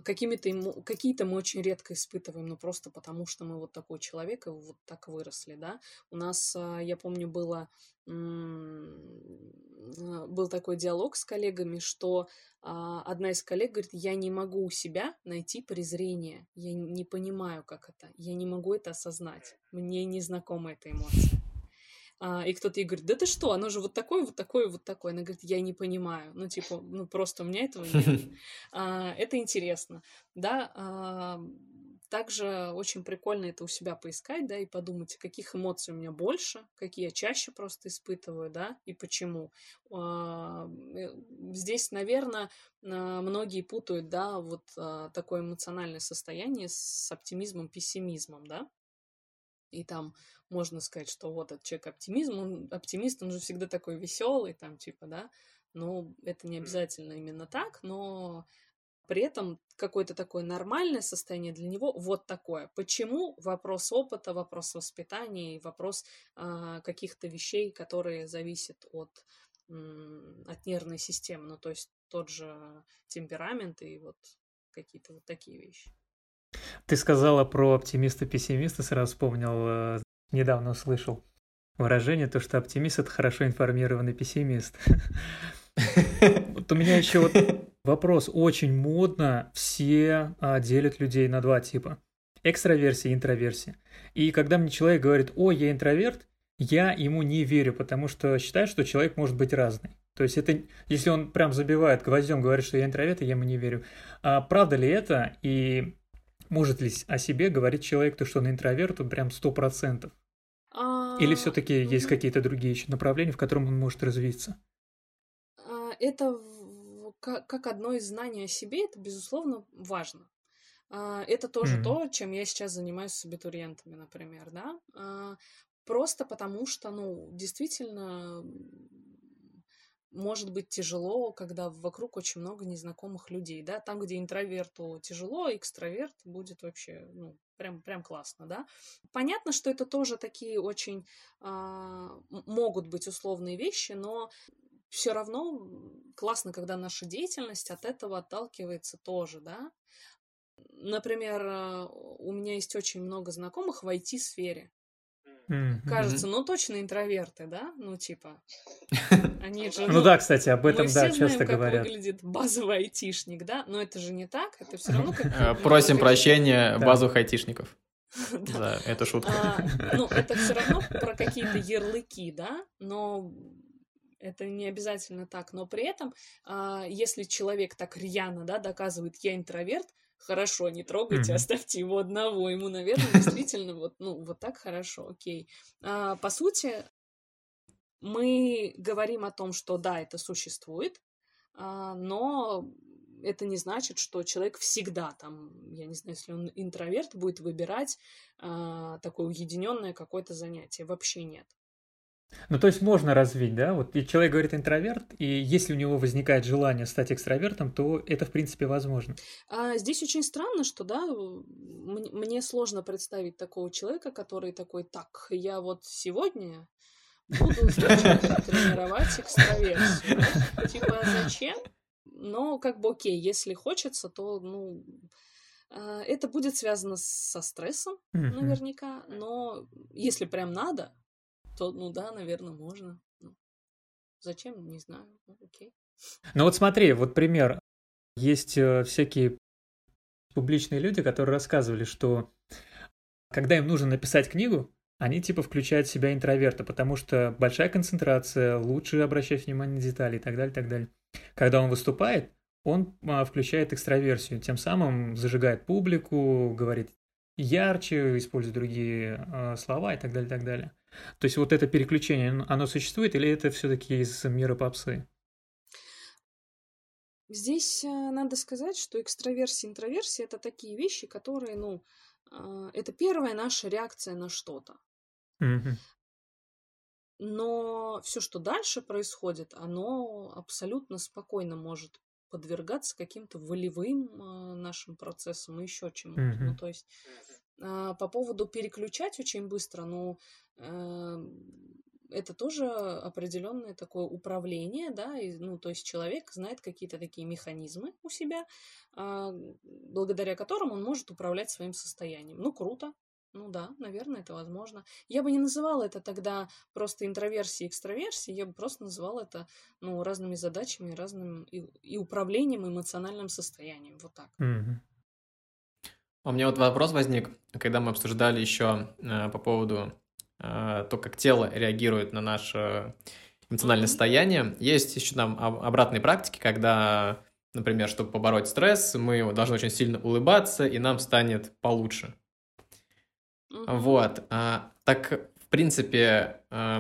какими-то, какие-то мы очень редко испытываем, ну, просто потому, что мы вот такой человек, и вот так выросли, да. У нас, я помню, было, был такой диалог с коллегами, что одна из коллег говорит: я не могу у себя найти презрение, я не понимаю, как это, я не могу это осознать, мне не знакома эта эмоция. И кто-то ей говорит: да ты что, оно же вот такое, вот такое, вот такое. Она говорит: я не понимаю. Ну, типа, ну, просто у меня этого нет. Это интересно, да. Также очень прикольно это у себя поискать, да, и подумать, каких эмоций у меня больше, какие я чаще просто испытываю, да, и почему. Здесь, наверное, многие путают, да, вот такое эмоциональное состояние с оптимизмом, пессимизмом, да. И там можно сказать, что вот этот человек оптимизм, он, оптимист, он же всегда такой веселый, там, типа, да. Ну, это не обязательно именно так, но при этом какое-то такое нормальное состояние для него вот такое. Почему? Вопрос опыта, вопрос воспитания и вопрос э, каких-то вещей, которые зависят от, м- от нервной системы. Ну, то есть тот же темперамент и вот какие-то вот такие вещи. Ты сказала про оптимиста-пессимиста, сразу вспомнил, недавно услышал выражение, то, что оптимист — это хорошо информированный пессимист. Вот у меня еще вопрос. Очень модно все делят людей на два типа. Экстраверсия и интроверсия. И когда мне человек говорит: о, я интроверт, я ему не верю, потому что считаю, что человек может быть разный. То есть это, если он прям забивает гвоздем, говорит, что я интроверт, я ему не верю. А правда ли это? И... может ли о себе говорить человек, то, что он интроверт, он прям сто процентов? Или все-таки есть какие-то другие еще направления, в котором он может развиться? Это как одно из знаний о себе, это, безусловно, важно. Это тоже mm-hmm. то, чем я сейчас занимаюсь с абитуриентами, например, да? Просто потому что, ну, действительно... может быть тяжело, когда вокруг очень много незнакомых людей, да, там, где интроверту тяжело, экстраверт будет вообще, ну, прям, прям классно, да. Понятно, что это тоже такие очень а, могут быть условные вещи, но все равно классно, когда наша деятельность от этого отталкивается тоже, да. Например, у меня есть очень много знакомых в ай ти-сфере, Mm-hmm. Кажется, ну точно интроверты, да? Ну типа, они же... Ну да, кстати, об этом, да, часто говорят. Мы все знаем, как выглядит базовый айтишник, да? Но это же не так, это все равно как... Просим прощения базовых айтишников за эту шутку. Ну, это все равно про какие-то ярлыки, да? Но это не обязательно так. Но при этом, если человек так рьяно, да, доказывает: я интроверт, хорошо, не трогайте, оставьте его одного. Ему, наверное, действительно вот, ну, вот так хорошо, окей. А, по сути, мы говорим о том, что да, это существует, но это не значит, что человек всегда, там, я не знаю, если он интроверт, будет выбирать такое уединенное какое-то занятие. Вообще нет. Ну, то есть можно развить, да? Вот и человек говорит интроверт, и если у него возникает желание стать экстравертом, то это, в принципе, возможно. А здесь очень странно, что, да, мне сложно представить такого человека, который такой: так, я вот сегодня буду тренировать экстраверсию. Типа, зачем? Но как бы окей, если хочется, то, ну... Это будет связано со стрессом наверняка, но если прям надо... то, ну да, наверное, можно. Ну, зачем? Не знаю. Ну, окей. Ну вот смотри, вот пример. Есть всякие публичные люди, которые рассказывали, что когда им нужно написать книгу, они типа включают в себя интроверта, потому что большая концентрация, лучше обращать внимание на детали и так далее, и так далее. Когда он выступает, он включает экстраверсию, тем самым зажигает публику, говорит ярче, использует другие слова и так далее, и так далее. То есть вот это переключение, оно существует или это все-таки из мира попсы? Здесь надо сказать, что экстраверсия и интроверсия — это такие вещи, которые, ну, это первая наша реакция на что-то. Mm-hmm. Но все, что дальше происходит, оно абсолютно спокойно может подвергаться каким-то волевым нашим процессам и еще чему-то. Mm-hmm. Ну, то есть... По поводу переключать очень быстро, ну, э, это тоже определенное такое управление, да, и, ну, то есть человек знает какие-то такие механизмы у себя, э, благодаря которым он может управлять своим состоянием. Ну, круто, ну да, наверное, это возможно. Я бы не называла это тогда просто интроверсией, экстраверсией, я бы просто называла это, ну, разными задачами, разным и, и управлением эмоциональным состоянием, вот так. Mm-hmm. У меня вот вопрос возник, когда мы обсуждали еще э, по поводу э, то, как тело реагирует на наше эмоциональное состояние. Есть еще там обратные практики, когда, например, чтобы побороть стресс, мы должны очень сильно улыбаться, и нам станет получше. Uh-huh. Вот. Э, так, в принципе, э,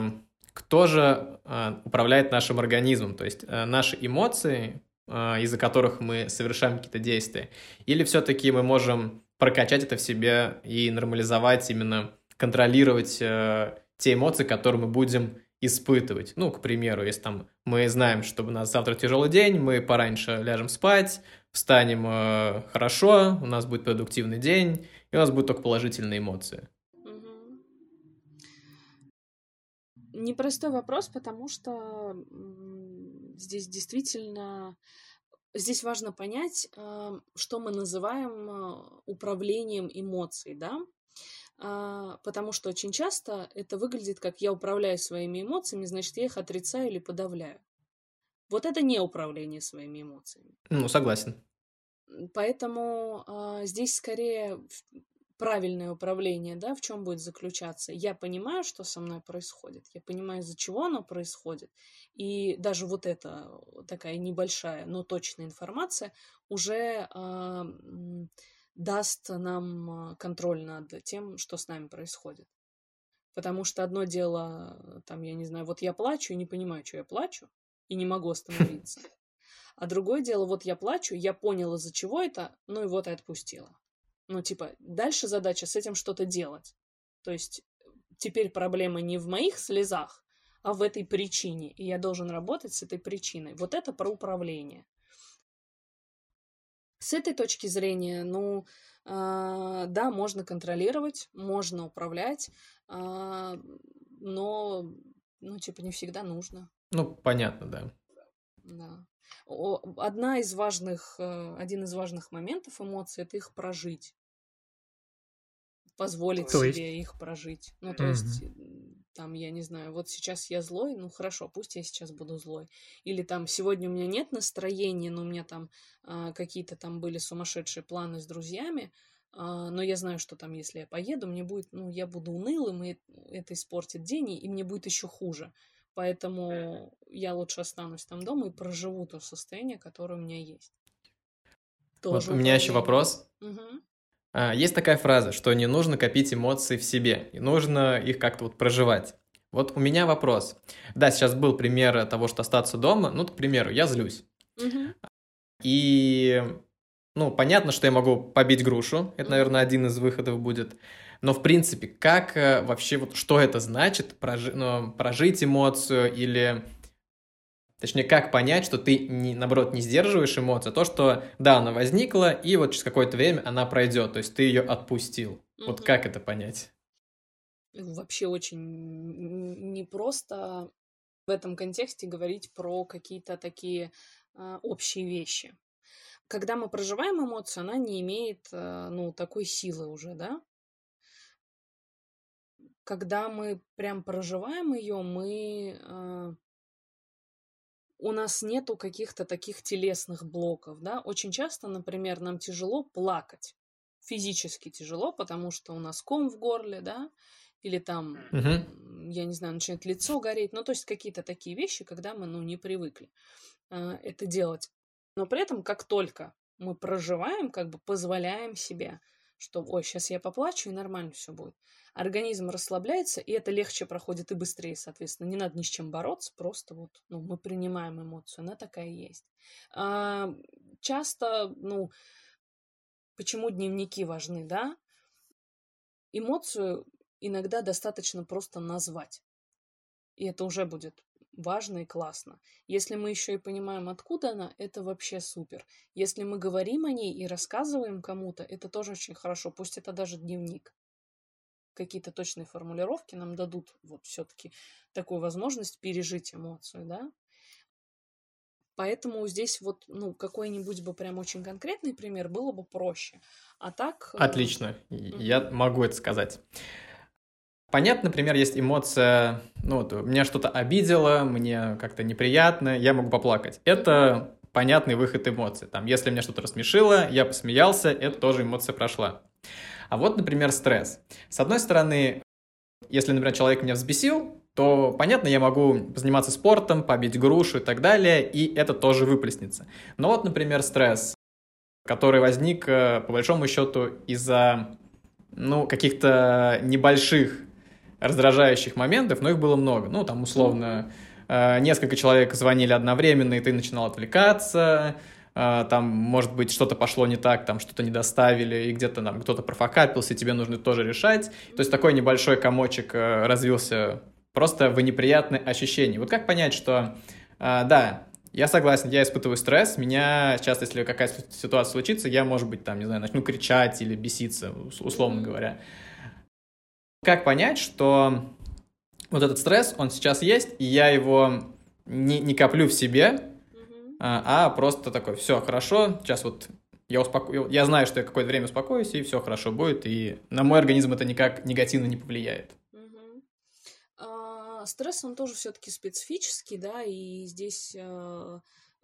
кто же э, управляет нашим организмом? То есть э, наши эмоции, э, из-за которых мы совершаем какие-то действия, или все-таки мы можем... прокачать это в себе и нормализовать, именно контролировать э, те эмоции, которые мы будем испытывать. Ну, к примеру, если там мы знаем, что у нас завтра тяжелый день, мы пораньше ляжем спать, встанем э, хорошо, у нас будет продуктивный день, и у нас будут только положительные эмоции. Угу. Непростой вопрос, потому что здесь действительно... Здесь важно понять, что мы называем управлением эмоций, да, потому что очень часто это выглядит как: я управляю своими эмоциями, значит, я их отрицаю или подавляю. Вот это не управление своими эмоциями. Ну, согласен. Поэтому здесь скорее правильное управление, да, в чем будет заключаться. Я понимаю, что со мной происходит, я понимаю, из-за чего оно происходит, и даже вот эта такая небольшая, но точная информация уже э, даст нам контроль над тем, что с нами происходит. Потому что одно дело, там, я не знаю, вот я плачу и не понимаю, что я плачу, и не могу остановиться. А другое дело, вот я плачу, я поняла, из-за чего это, ну и вот и отпустила. Ну, типа, дальше задача с этим что-то делать. То есть теперь проблема не в моих слезах, а в этой причине. И я должен работать с этой причиной. Вот это про управление. С этой точки зрения, ну, э, да, можно контролировать, можно управлять, э, но, ну, типа, не всегда нужно. Ну, понятно, да. Да. Одна из важных, один из важных моментов эмоций — это их прожить. Позволить то себе есть... их прожить. Ну, то mm-hmm. есть, там, я не знаю, вот сейчас я злой, ну, хорошо, пусть я сейчас буду злой. Или там, сегодня у меня нет настроения, но у меня там а, какие-то там были сумасшедшие планы с друзьями, а, но я знаю, что там, если я поеду, мне будет, ну, я буду унылым, и это испортит день, и мне будет еще хуже. Поэтому я лучше останусь там дома и проживу то состояние, которое у меня есть. Тоже вот у меня еще вопрос. Угу. Есть такая фраза, что не нужно копить эмоции в себе, нужно их как-то вот проживать. Вот у меня вопрос. Да, сейчас был пример того, что остаться дома. Ну, к примеру, я злюсь. Угу. И, ну, понятно, что я могу побить грушу. Это, наверное, один из выходов будет. Но, в принципе, как вообще, вот что это значит? Прожи, ну, прожить эмоцию или... Точнее, как понять, что ты, не, наоборот, не сдерживаешь эмоцию, а то, что, да, она возникла, и вот через какое-то время она пройдет, то есть ты ее отпустил. Mm-hmm. Вот как это понять? Вообще очень непросто в этом контексте говорить про какие-то такие а, общие вещи. Когда мы проживаем эмоцию, она не имеет, а, ну, такой силы уже, да? Когда мы прям проживаем ее, мы... А, у нас нету каких-то таких телесных блоков, да. Очень часто, например, нам тяжело плакать, физически тяжело, потому что у нас ком в горле, да, или там, угу. я не знаю, начинает лицо гореть, ну, то есть какие-то такие вещи, когда мы, ну, не привыкли э, это делать. Но при этом, как только мы проживаем, как бы позволяем себе, что, ой, сейчас я поплачу, и нормально все будет. Организм расслабляется, и это легче проходит и быстрее, соответственно. Не надо ни с чем бороться, просто вот, ну, мы принимаем эмоцию, она такая есть. А часто, ну, почему дневники важны, да? Эмоцию иногда достаточно просто назвать, и это уже будет важно и классно. Если мы еще и понимаем, откуда она, это вообще супер. Если мы говорим о ней и рассказываем кому-то, это тоже очень хорошо, пусть это даже дневник. Какие-то точные формулировки нам дадут вот все-таки такую возможность пережить эмоцию, да. Поэтому здесь вот, ну, какой-нибудь бы прям очень конкретный пример было бы проще. А так... Отлично, mm-hmm. я могу это сказать. Понятно, например, есть эмоция, ну, вот, меня что-то обидело, мне как-то неприятно, я могу поплакать. Это mm-hmm. понятный выход эмоций. Там, если меня что-то рассмешило, я посмеялся, это тоже эмоция прошла. А вот, например, стресс. С одной стороны, если, например, человек меня взбесил, то, понятно, я могу заниматься спортом, побить грушу и так далее, и это тоже выплеснется. Но вот, например, стресс, который возник, по большому счету, из-за, ну, каких-то небольших раздражающих моментов, но их было много. Ну, там, условно, несколько человек звонили одновременно, и ты начинал отвлекаться... Там, может быть, что-то пошло не так, там что-то не доставили, и где-то там кто-то профокапился, и тебе нужно тоже решать. То есть такой небольшой комочек развился просто в неприятные ощущения. Вот как понять, что да, я согласен, я испытываю стресс, меня часто, если какая-то ситуация случится, я, может быть, там, не знаю, начну кричать или беситься, условно говоря. Как понять, что вот этот стресс, он сейчас есть, и я его не, не коплю в себе, а просто такой, все, хорошо, сейчас вот я успоко... я знаю, что я какое-то время успокоюсь, и все хорошо будет, и на мой организм это никак негативно не повлияет. Угу. А, стресс, он тоже все-таки специфический, да, и здесь,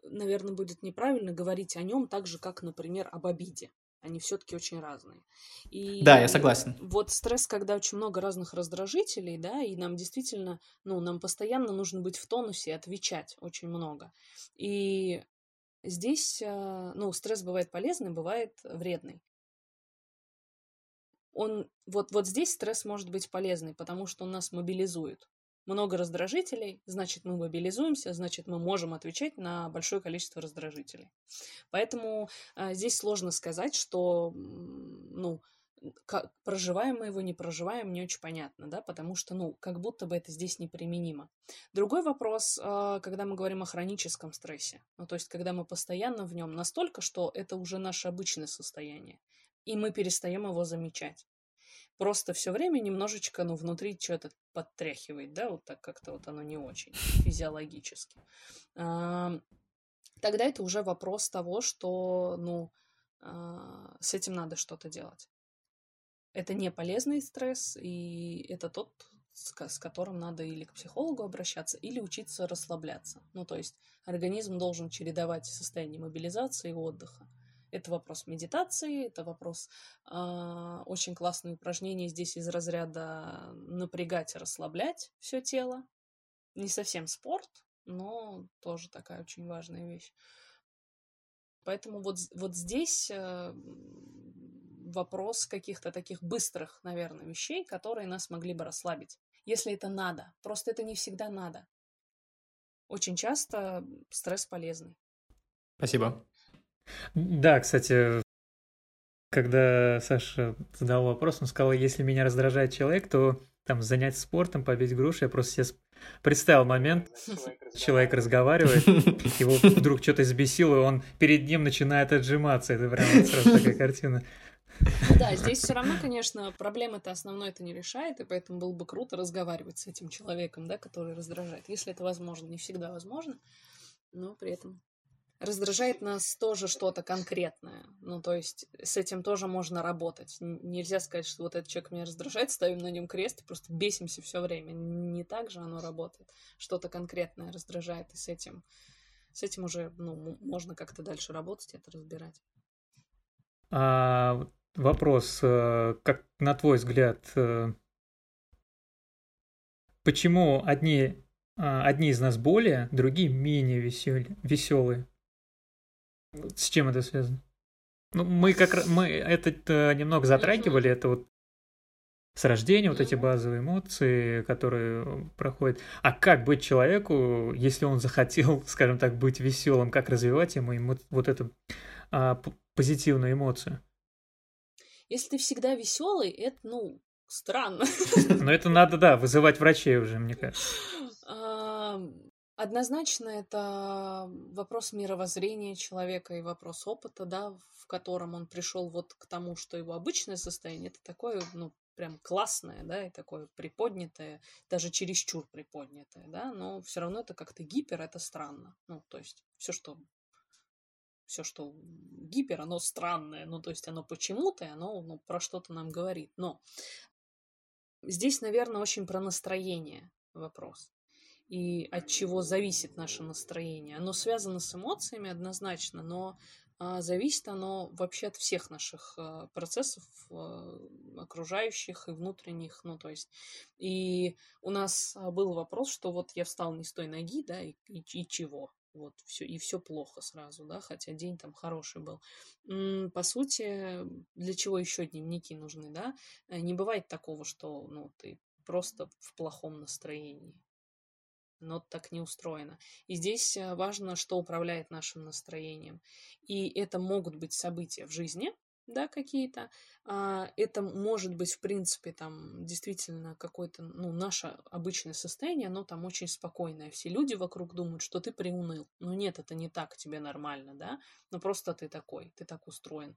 наверное, будет неправильно говорить о нем так же, как, например, об обиде. Они все-таки очень разные. И да, я согласен. Вот стресс, когда очень много разных раздражителей, да, и нам действительно, ну, нам постоянно нужно быть в тонусе и отвечать очень много. И здесь, ну, стресс бывает полезный, бывает вредный. Он, вот, вот здесь стресс может быть полезный, потому что он нас мобилизует. Много раздражителей, значит, мы мобилизуемся, значит, мы можем отвечать на большое количество раздражителей. Поэтому а, здесь сложно сказать, что, ну, как, проживаем мы его, не проживаем, не очень понятно, да, потому что, ну, как будто бы это здесь неприменимо. Другой вопрос, а, когда мы говорим о хроническом стрессе, ну, то есть, когда мы постоянно в нем настолько, что это уже наше обычное состояние, и мы перестаем его замечать. Просто все время немножечко, ну, внутри что-то подтряхивает, да, вот так как-то вот оно не очень физиологически. Тогда это уже вопрос того, что, ну, с этим надо что-то делать. Это не полезный стресс, и это тот, с которым надо или к психологу обращаться, или учиться расслабляться. Ну, то есть организм должен чередовать состояние мобилизации и отдыха. Это вопрос медитации, это вопрос э, очень классные упражнения здесь из разряда напрягать и расслаблять все тело. Не совсем спорт, но тоже такая очень важная вещь. Поэтому вот, вот здесь э, вопрос каких-то таких быстрых, наверное, вещей, которые нас могли бы расслабить. если это надо. Просто это не всегда надо. Очень часто стресс полезный. Спасибо. Да, кстати, когда Саша задал вопрос, он сказал, если меня раздражает человек, то там занять спортом, побить грушу. Я просто себе представил момент, человек разговаривает, его вдруг что-то избесило, и он перед ним начинает отжиматься. Это прям сразу такая картина. Ну да, здесь все равно, конечно, проблема-то основной это не решает, и поэтому было бы круто разговаривать с этим человеком, да, который раздражает. Если это возможно, не всегда возможно, но при этом раздражает нас тоже что-то конкретное. Ну, то есть с этим тоже можно работать. Нельзя сказать, что вот этот человек меня раздражает, ставим на нем крест и просто бесимся все время. Не так же оно работает. Что-то конкретное раздражает, и с этим, с этим уже, ну, можно как-то дальше работать, это разбирать. А... Вопрос, как на твой взгляд, почему одни, одни из нас более, другие менее веселые? С чем это связано? Ну, мы как раз мы это немного затрагивали, это вот с рождения вот эти базовые эмоции, которые проходят. А как быть человеку, если он захотел, скажем так, быть веселым, как развивать ему, ему вот эту а, позитивную эмоцию? Если ты всегда веселый, это, ну, странно. Но это надо, да, вызывать врачей уже, мне кажется. Однозначно это вопрос мировоззрения человека и вопрос опыта, да, в котором он пришел вот к тому, что его обычное состояние, это такое, ну, прям классное, да, и такое приподнятое, даже чересчур приподнятое, да, но все равно это как-то гипер, это странно. Ну, то есть все, что... Все, что гипер, оно странное, ну, то есть оно почему-то, оно ну, про что-то нам говорит. Но здесь, наверное, очень про настроение вопрос. И от чего зависит наше настроение. Оно связано с эмоциями однозначно, но а, зависит оно вообще от всех наших а, процессов а, окружающих и внутренних. Ну, то есть, и у нас был вопрос, что вот я встал не с той ноги, да, и, и, и чего? Вот, все, и все плохо сразу, да, хотя день там хороший был. По сути, для чего еще дневники нужны, да? Не бывает такого, что, ну, ты просто в плохом настроении. Но так не устроено. И здесь важно, что управляет нашим настроением. И это могут быть события в жизни, да, какие-то. Это может быть, в принципе, там, действительно, какое-то, ну, наше обычное состояние, оно там очень спокойное. Все люди вокруг думают, что ты приуныл. Ну, нет, это не так, тебе нормально, да? Ну, просто ты такой, ты так устроен.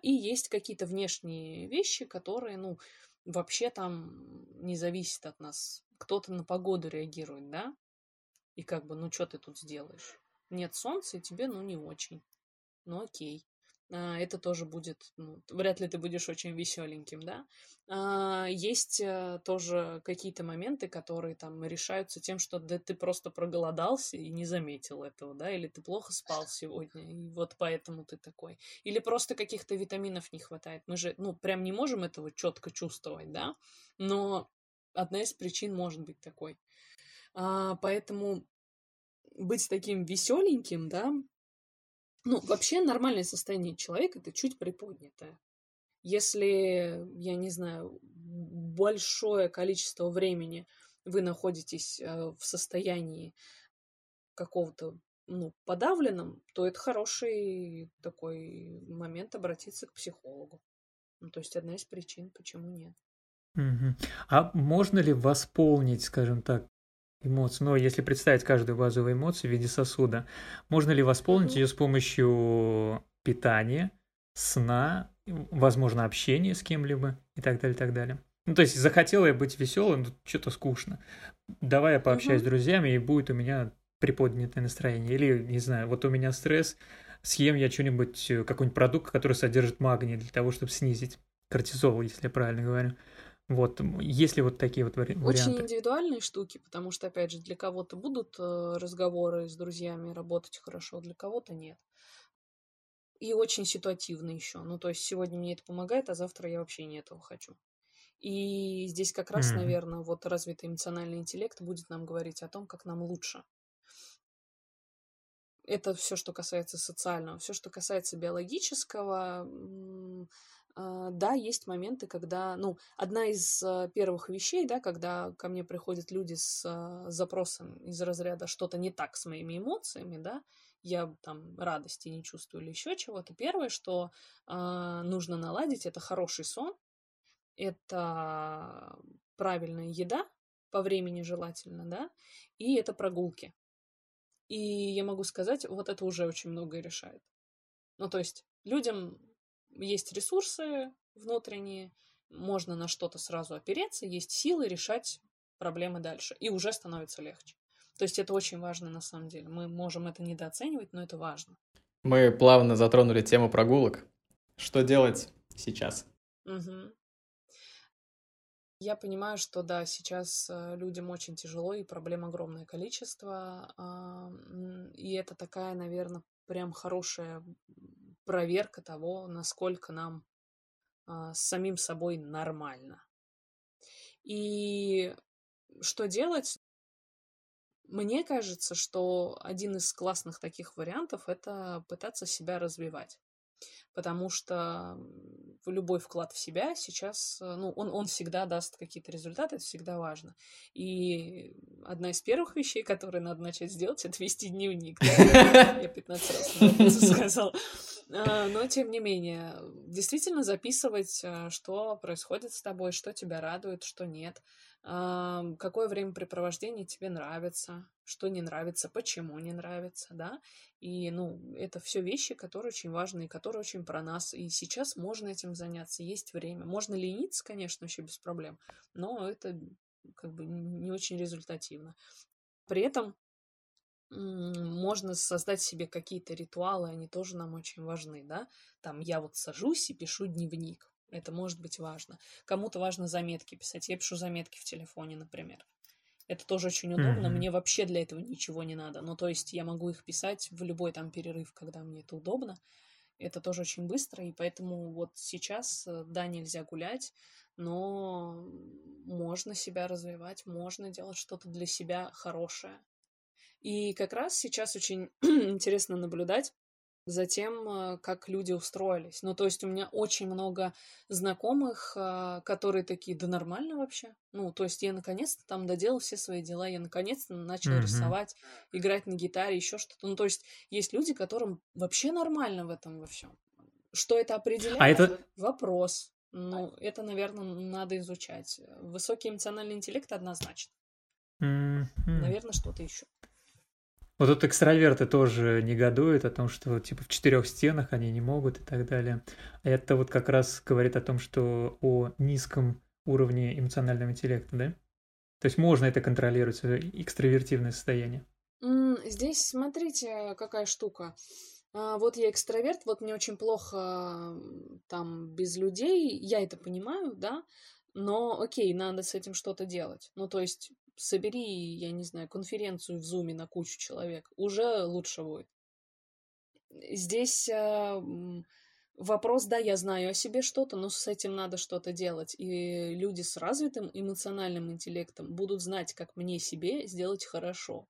И есть какие-то внешние вещи, которые, ну, вообще там не зависят от нас. Кто-то на погоду реагирует, да? И как бы, ну, что ты тут сделаешь? Нет солнца, и тебе, ну, не очень. Ну, окей. Это тоже будет, ну, вряд ли ты будешь очень веселеньким, да. Есть тоже какие-то моменты, которые там решаются тем, что да, ты просто проголодался и не заметил этого, да, или ты плохо спал сегодня, и вот поэтому ты такой. Или просто каких-то витаминов не хватает. Мы же, ну, прям не можем этого четко чувствовать, да, но одна из причин может быть такой. Поэтому быть таким веселеньким, да, ну, вообще нормальное состояние человека – это чуть приподнятое. Если, я не знаю, большое количество времени вы находитесь в состоянии какого-то, ну, подавленном, то это хороший такой момент обратиться к психологу. Ну, то есть одна из причин, почему нет. Угу. А можно ли восполнить, скажем так, эмоции, но если представить каждую базовую эмоцию в виде сосуда, можно ли восполнить mm-hmm. ее с помощью питания, сна, возможно, общения с кем-либо и так далее, и так далее. Ну, то есть захотела я быть веселым, но что-то скучно. Давай я пообщаюсь mm-hmm. с друзьями, и будет у меня приподнятое настроение. Или, не знаю, вот у меня стресс, съем я что-нибудь, какой-нибудь продукт, который содержит магний для того, чтобы снизить кортизол, если я правильно говорю. Вот, есть ли вот такие вот варианты? Очень индивидуальные штуки, потому что, опять же, для кого-то будут разговоры с друзьями работать хорошо, для кого-то нет. И очень ситуативно еще. Ну, то есть сегодня мне это помогает, а завтра я вообще не этого хочу. И здесь как раз, mm-hmm. наверное, вот развитый эмоциональный интеллект будет нам говорить о том, как нам лучше. Это все, что касается социального. Все, что касается биологического, Да, есть моменты, когда, ну, одна из первых вещей, да, когда ко мне приходят люди с запросом из разряда что-то не так с моими эмоциями, да, я там радости не чувствую или еще чего-то. Первое, что э, нужно наладить, это хороший сон, это правильная еда, по времени желательно, да, и это прогулки. И я могу сказать, вот это уже очень многое решает. Ну, то есть людям есть ресурсы внутренние, можно на что-то сразу опереться, есть силы решать проблемы дальше, и уже становится легче. То есть это очень важно на самом деле. Мы можем это недооценивать, но это важно. Мы плавно затронули тему прогулок. Что делать сейчас? Угу. Я понимаю, что да, сейчас людям очень тяжело, и проблем огромное количество. И это такая, наверное, прям хорошая проверка того, насколько нам с самим собой нормально. И что делать? Мне кажется, что один из классных таких вариантов – это пытаться себя развивать. Потому что любой вклад в себя сейчас, ну, он, он всегда даст какие-то результаты, это всегда важно. И одна из первых вещей, которые надо начать делать, это вести дневник. Я пятнадцать раз на улицу сказала. Но, тем не менее, действительно записывать, что происходит с тобой, что тебя радует, что нет. Какое времяпрепровождение тебе нравится, что не нравится, почему не нравится, да, и, ну, это все вещи, которые очень важны, которые очень про нас, и сейчас можно этим заняться, есть время, можно лениться, конечно, вообще без проблем, но это как бы не очень результативно. При этом можно создать себе какие-то ритуалы, они тоже нам очень важны, да, там я вот сажусь и пишу дневник. Это может быть важно. Кому-то важно заметки писать. Я пишу заметки в телефоне, например. Это тоже очень удобно. Mm-hmm. Мне вообще для этого ничего не надо. Ну, то есть я могу их писать в любой там перерыв, когда мне это удобно. Это тоже очень быстро. И поэтому вот сейчас, да, нельзя гулять, но можно себя развивать, можно делать что-то для себя хорошее. И как раз сейчас очень интересно наблюдать за тем, как люди устроились. Ну, то есть у меня очень много знакомых, которые такие, да нормально вообще. Ну, то есть я наконец-то там доделал все свои дела, я наконец-то начал mm-hmm. рисовать, играть на гитаре, еще что-то. Ну, то есть есть люди, которым вообще нормально в этом во всем. Что это определяет? А это... Вопрос. Ну, это, наверное, надо изучать. Высокий эмоциональный интеллект однозначно. Mm-hmm. Наверное, что-то еще. Вот тут экстраверты тоже негодуют о том, что типа в четырех стенах они не могут и так далее. Это вот как раз говорит о том, что о низком уровне эмоционального интеллекта, да? То есть можно это контролировать, экстравертивное состояние. Здесь смотрите, какая штука. Вот я экстраверт, вот мне очень плохо там без людей, я это понимаю, да? Но окей, надо с этим что-то делать. Ну, то есть собери, я не знаю, конференцию в Zoom на кучу человек, уже лучше будет. Здесь э, вопрос, да, я знаю о себе что-то, но с этим надо что-то делать. И люди с развитым эмоциональным интеллектом будут знать, как мне себе сделать хорошо.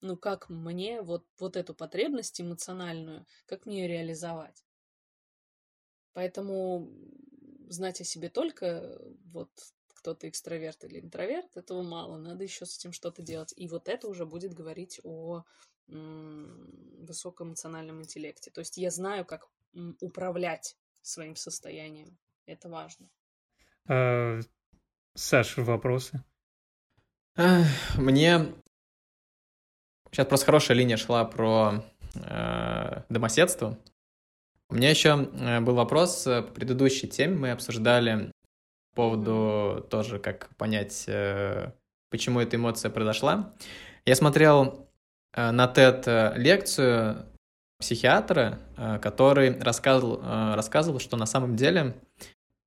Ну, как мне вот, вот эту потребность эмоциональную, как мне ее реализовать. Поэтому знать о себе только вот кто-то экстраверт или интроверт, этого мало, надо еще с этим что-то делать. И вот это уже будет говорить о м- высокоэмоциональном интеллекте. То есть я знаю, как м- управлять своим состоянием. Это важно. А, Саш, вопросы? Мне... Сейчас просто хорошая линия шла про э- домоседство. У меня еще был вопрос по предыдущей теме. Мы обсуждали по поводу тоже, как понять, почему эта эмоция произошла. Я смотрел на тед лекцию психиатра, который рассказывал, рассказывал, что на самом деле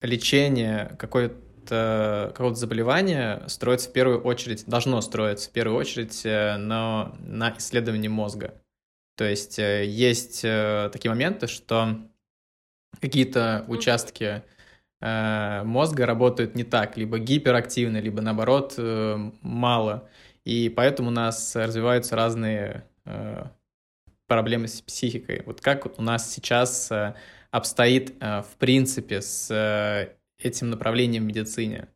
лечение какое-то, какого-то заболевания строится в первую очередь, должно строиться в первую очередь но на исследовании мозга. То есть есть такие моменты, что какие-то участки мозга работают не так, либо гиперактивно, либо наоборот мало, и поэтому у нас развиваются разные проблемы с психикой. Вот как у нас сейчас обстоит, в принципе, с этим направлением в медицине,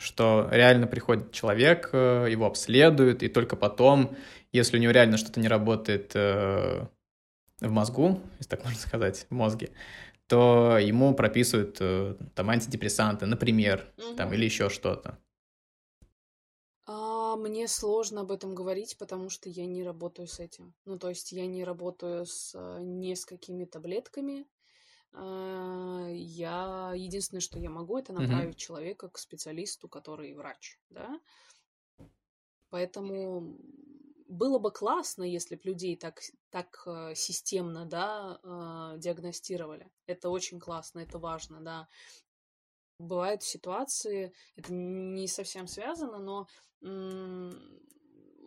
что реально приходит человек, его обследуют, и только потом, если у него реально что-то не работает в мозгу, если так можно сказать, в мозге, то ему прописывают там антидепрессанты, например, угу. там, или еще что-то. А мне сложно об этом говорить, потому что я не работаю с этим. Ну, то есть я не работаю с ни с какими таблетками. Я единственное, что я могу, это направить угу. человека к специалисту, который врач, да. Поэтому было бы классно, если бы людей так, так системно, да, диагностировали. Это очень классно, это важно, да. Бывают ситуации, это не совсем связано, но м-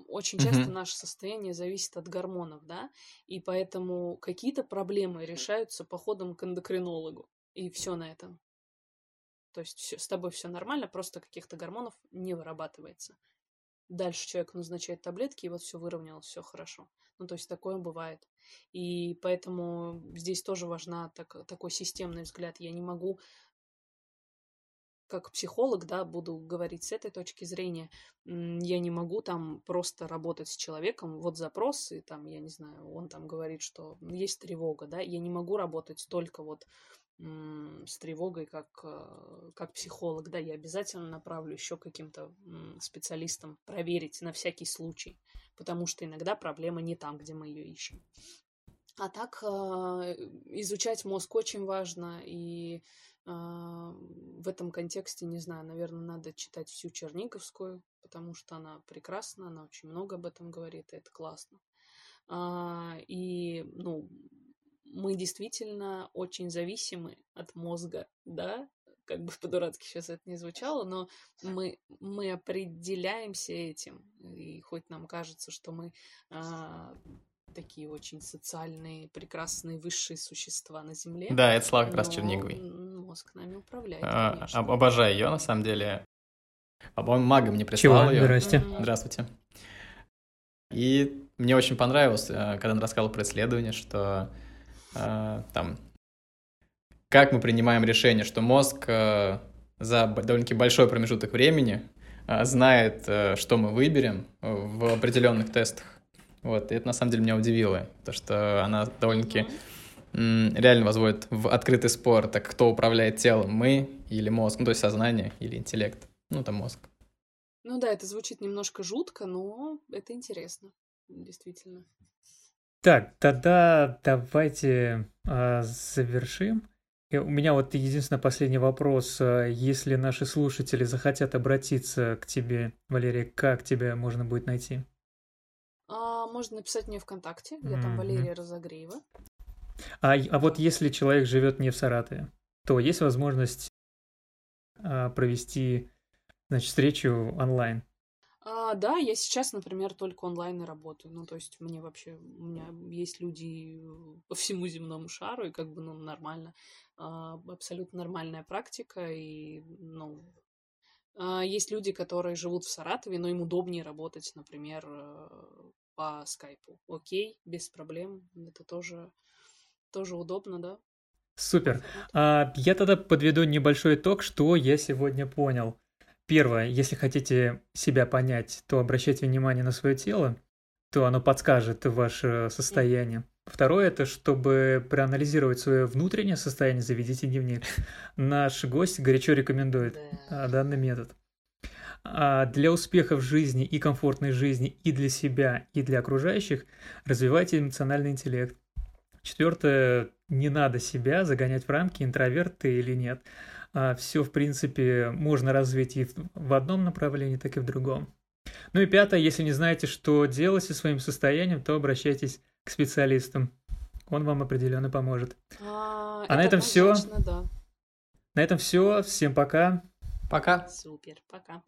очень часто mm-hmm. наше состояние зависит от гормонов, да, и поэтому какие-то проблемы решаются походом к эндокринологу, и все на этом. То есть всё, с тобой все нормально, просто каких-то гормонов не вырабатывается. Дальше человек назначает таблетки, и вот все выровнялось, все хорошо. Ну, то есть такое бывает. И поэтому здесь тоже важен так, такой системный взгляд. Я не могу... как психолог, да, буду говорить с этой точки зрения, я не могу там просто работать с человеком, вот запрос, и там, я не знаю, он там говорит, что есть тревога, да, я не могу работать только вот м- с тревогой как, как психолог, да, я обязательно направлю еще каким-то м- специалистам проверить на всякий случай, потому что иногда проблема не там, где мы ее ищем. А так изучать мозг очень важно, и в этом контексте, не знаю, наверное, надо читать всю Черниковскую, потому что она прекрасна, она очень много об этом говорит, и это классно. И, ну, мы действительно очень зависимы от мозга, да, как бы по-дурацки сейчас это не звучало, но мы, мы определяемся этим, и хоть нам кажется, что мы... такие очень социальные, прекрасные, высшие существа на Земле. Да, это слава как раз Черниговой. Мозг нами управляет, а, об, Обожаю ее, на самом деле. По-моему, Мага мне прислала ее. Здрасте. Здравствуйте. И мне очень понравилось, когда она рассказала про исследование, что там, как мы принимаем решение, что мозг за довольно-таки большой промежуток времени знает, что мы выберем в определенных тестах. Вот, и это на самом деле меня удивило, то, что она довольно-таки м, реально возводит в открытый спор, так кто управляет телом, мы или мозг, ну, то есть сознание или интеллект, ну, там мозг. Ну да, это звучит немножко жутко, но это интересно, действительно. Так, тогда давайте э, завершим. И у меня вот единственный последний вопрос. Если наши слушатели захотят обратиться к тебе, Валерий, как тебя можно будет найти? Можно написать мне ВКонтакте, я там mm-hmm. Валерия Разогреева. А, а вот если человек живет не в Саратове, то есть возможность а, провести, значит, встречу онлайн? А, да, я сейчас, например, только онлайн и работаю. Ну, то есть мне вообще, у меня есть люди по всему земному шару, и как бы, ну, нормально, а, абсолютно нормальная практика, и, ну... Есть люди, которые живут в Саратове, но им удобнее работать, например, по скайпу. Окей, без проблем. Это тоже, тоже удобно, да? Супер. А, я тогда подведу небольшой итог, что я сегодня понял. Первое, если хотите себя понять, то обращайте внимание на свое тело, то оно подскажет ваше состояние. Второе, это чтобы проанализировать свое внутреннее состояние, заведите дневник. Наш гость горячо рекомендует данный метод. Для успеха в жизни и комфортной жизни и для себя, и для окружающих развивайте эмоциональный интеллект. Четвертое, не надо себя загонять в рамки, интроверт ты или нет. Все, в принципе, можно развить и в одном направлении, так и в другом. Ну и пятое, если не знаете, что делать со своим состоянием, то обращайтесь к специалистам. Он вам определенно поможет. А, а на этом все. Да. На этом все. Всем пока. Пока. Супер, пока.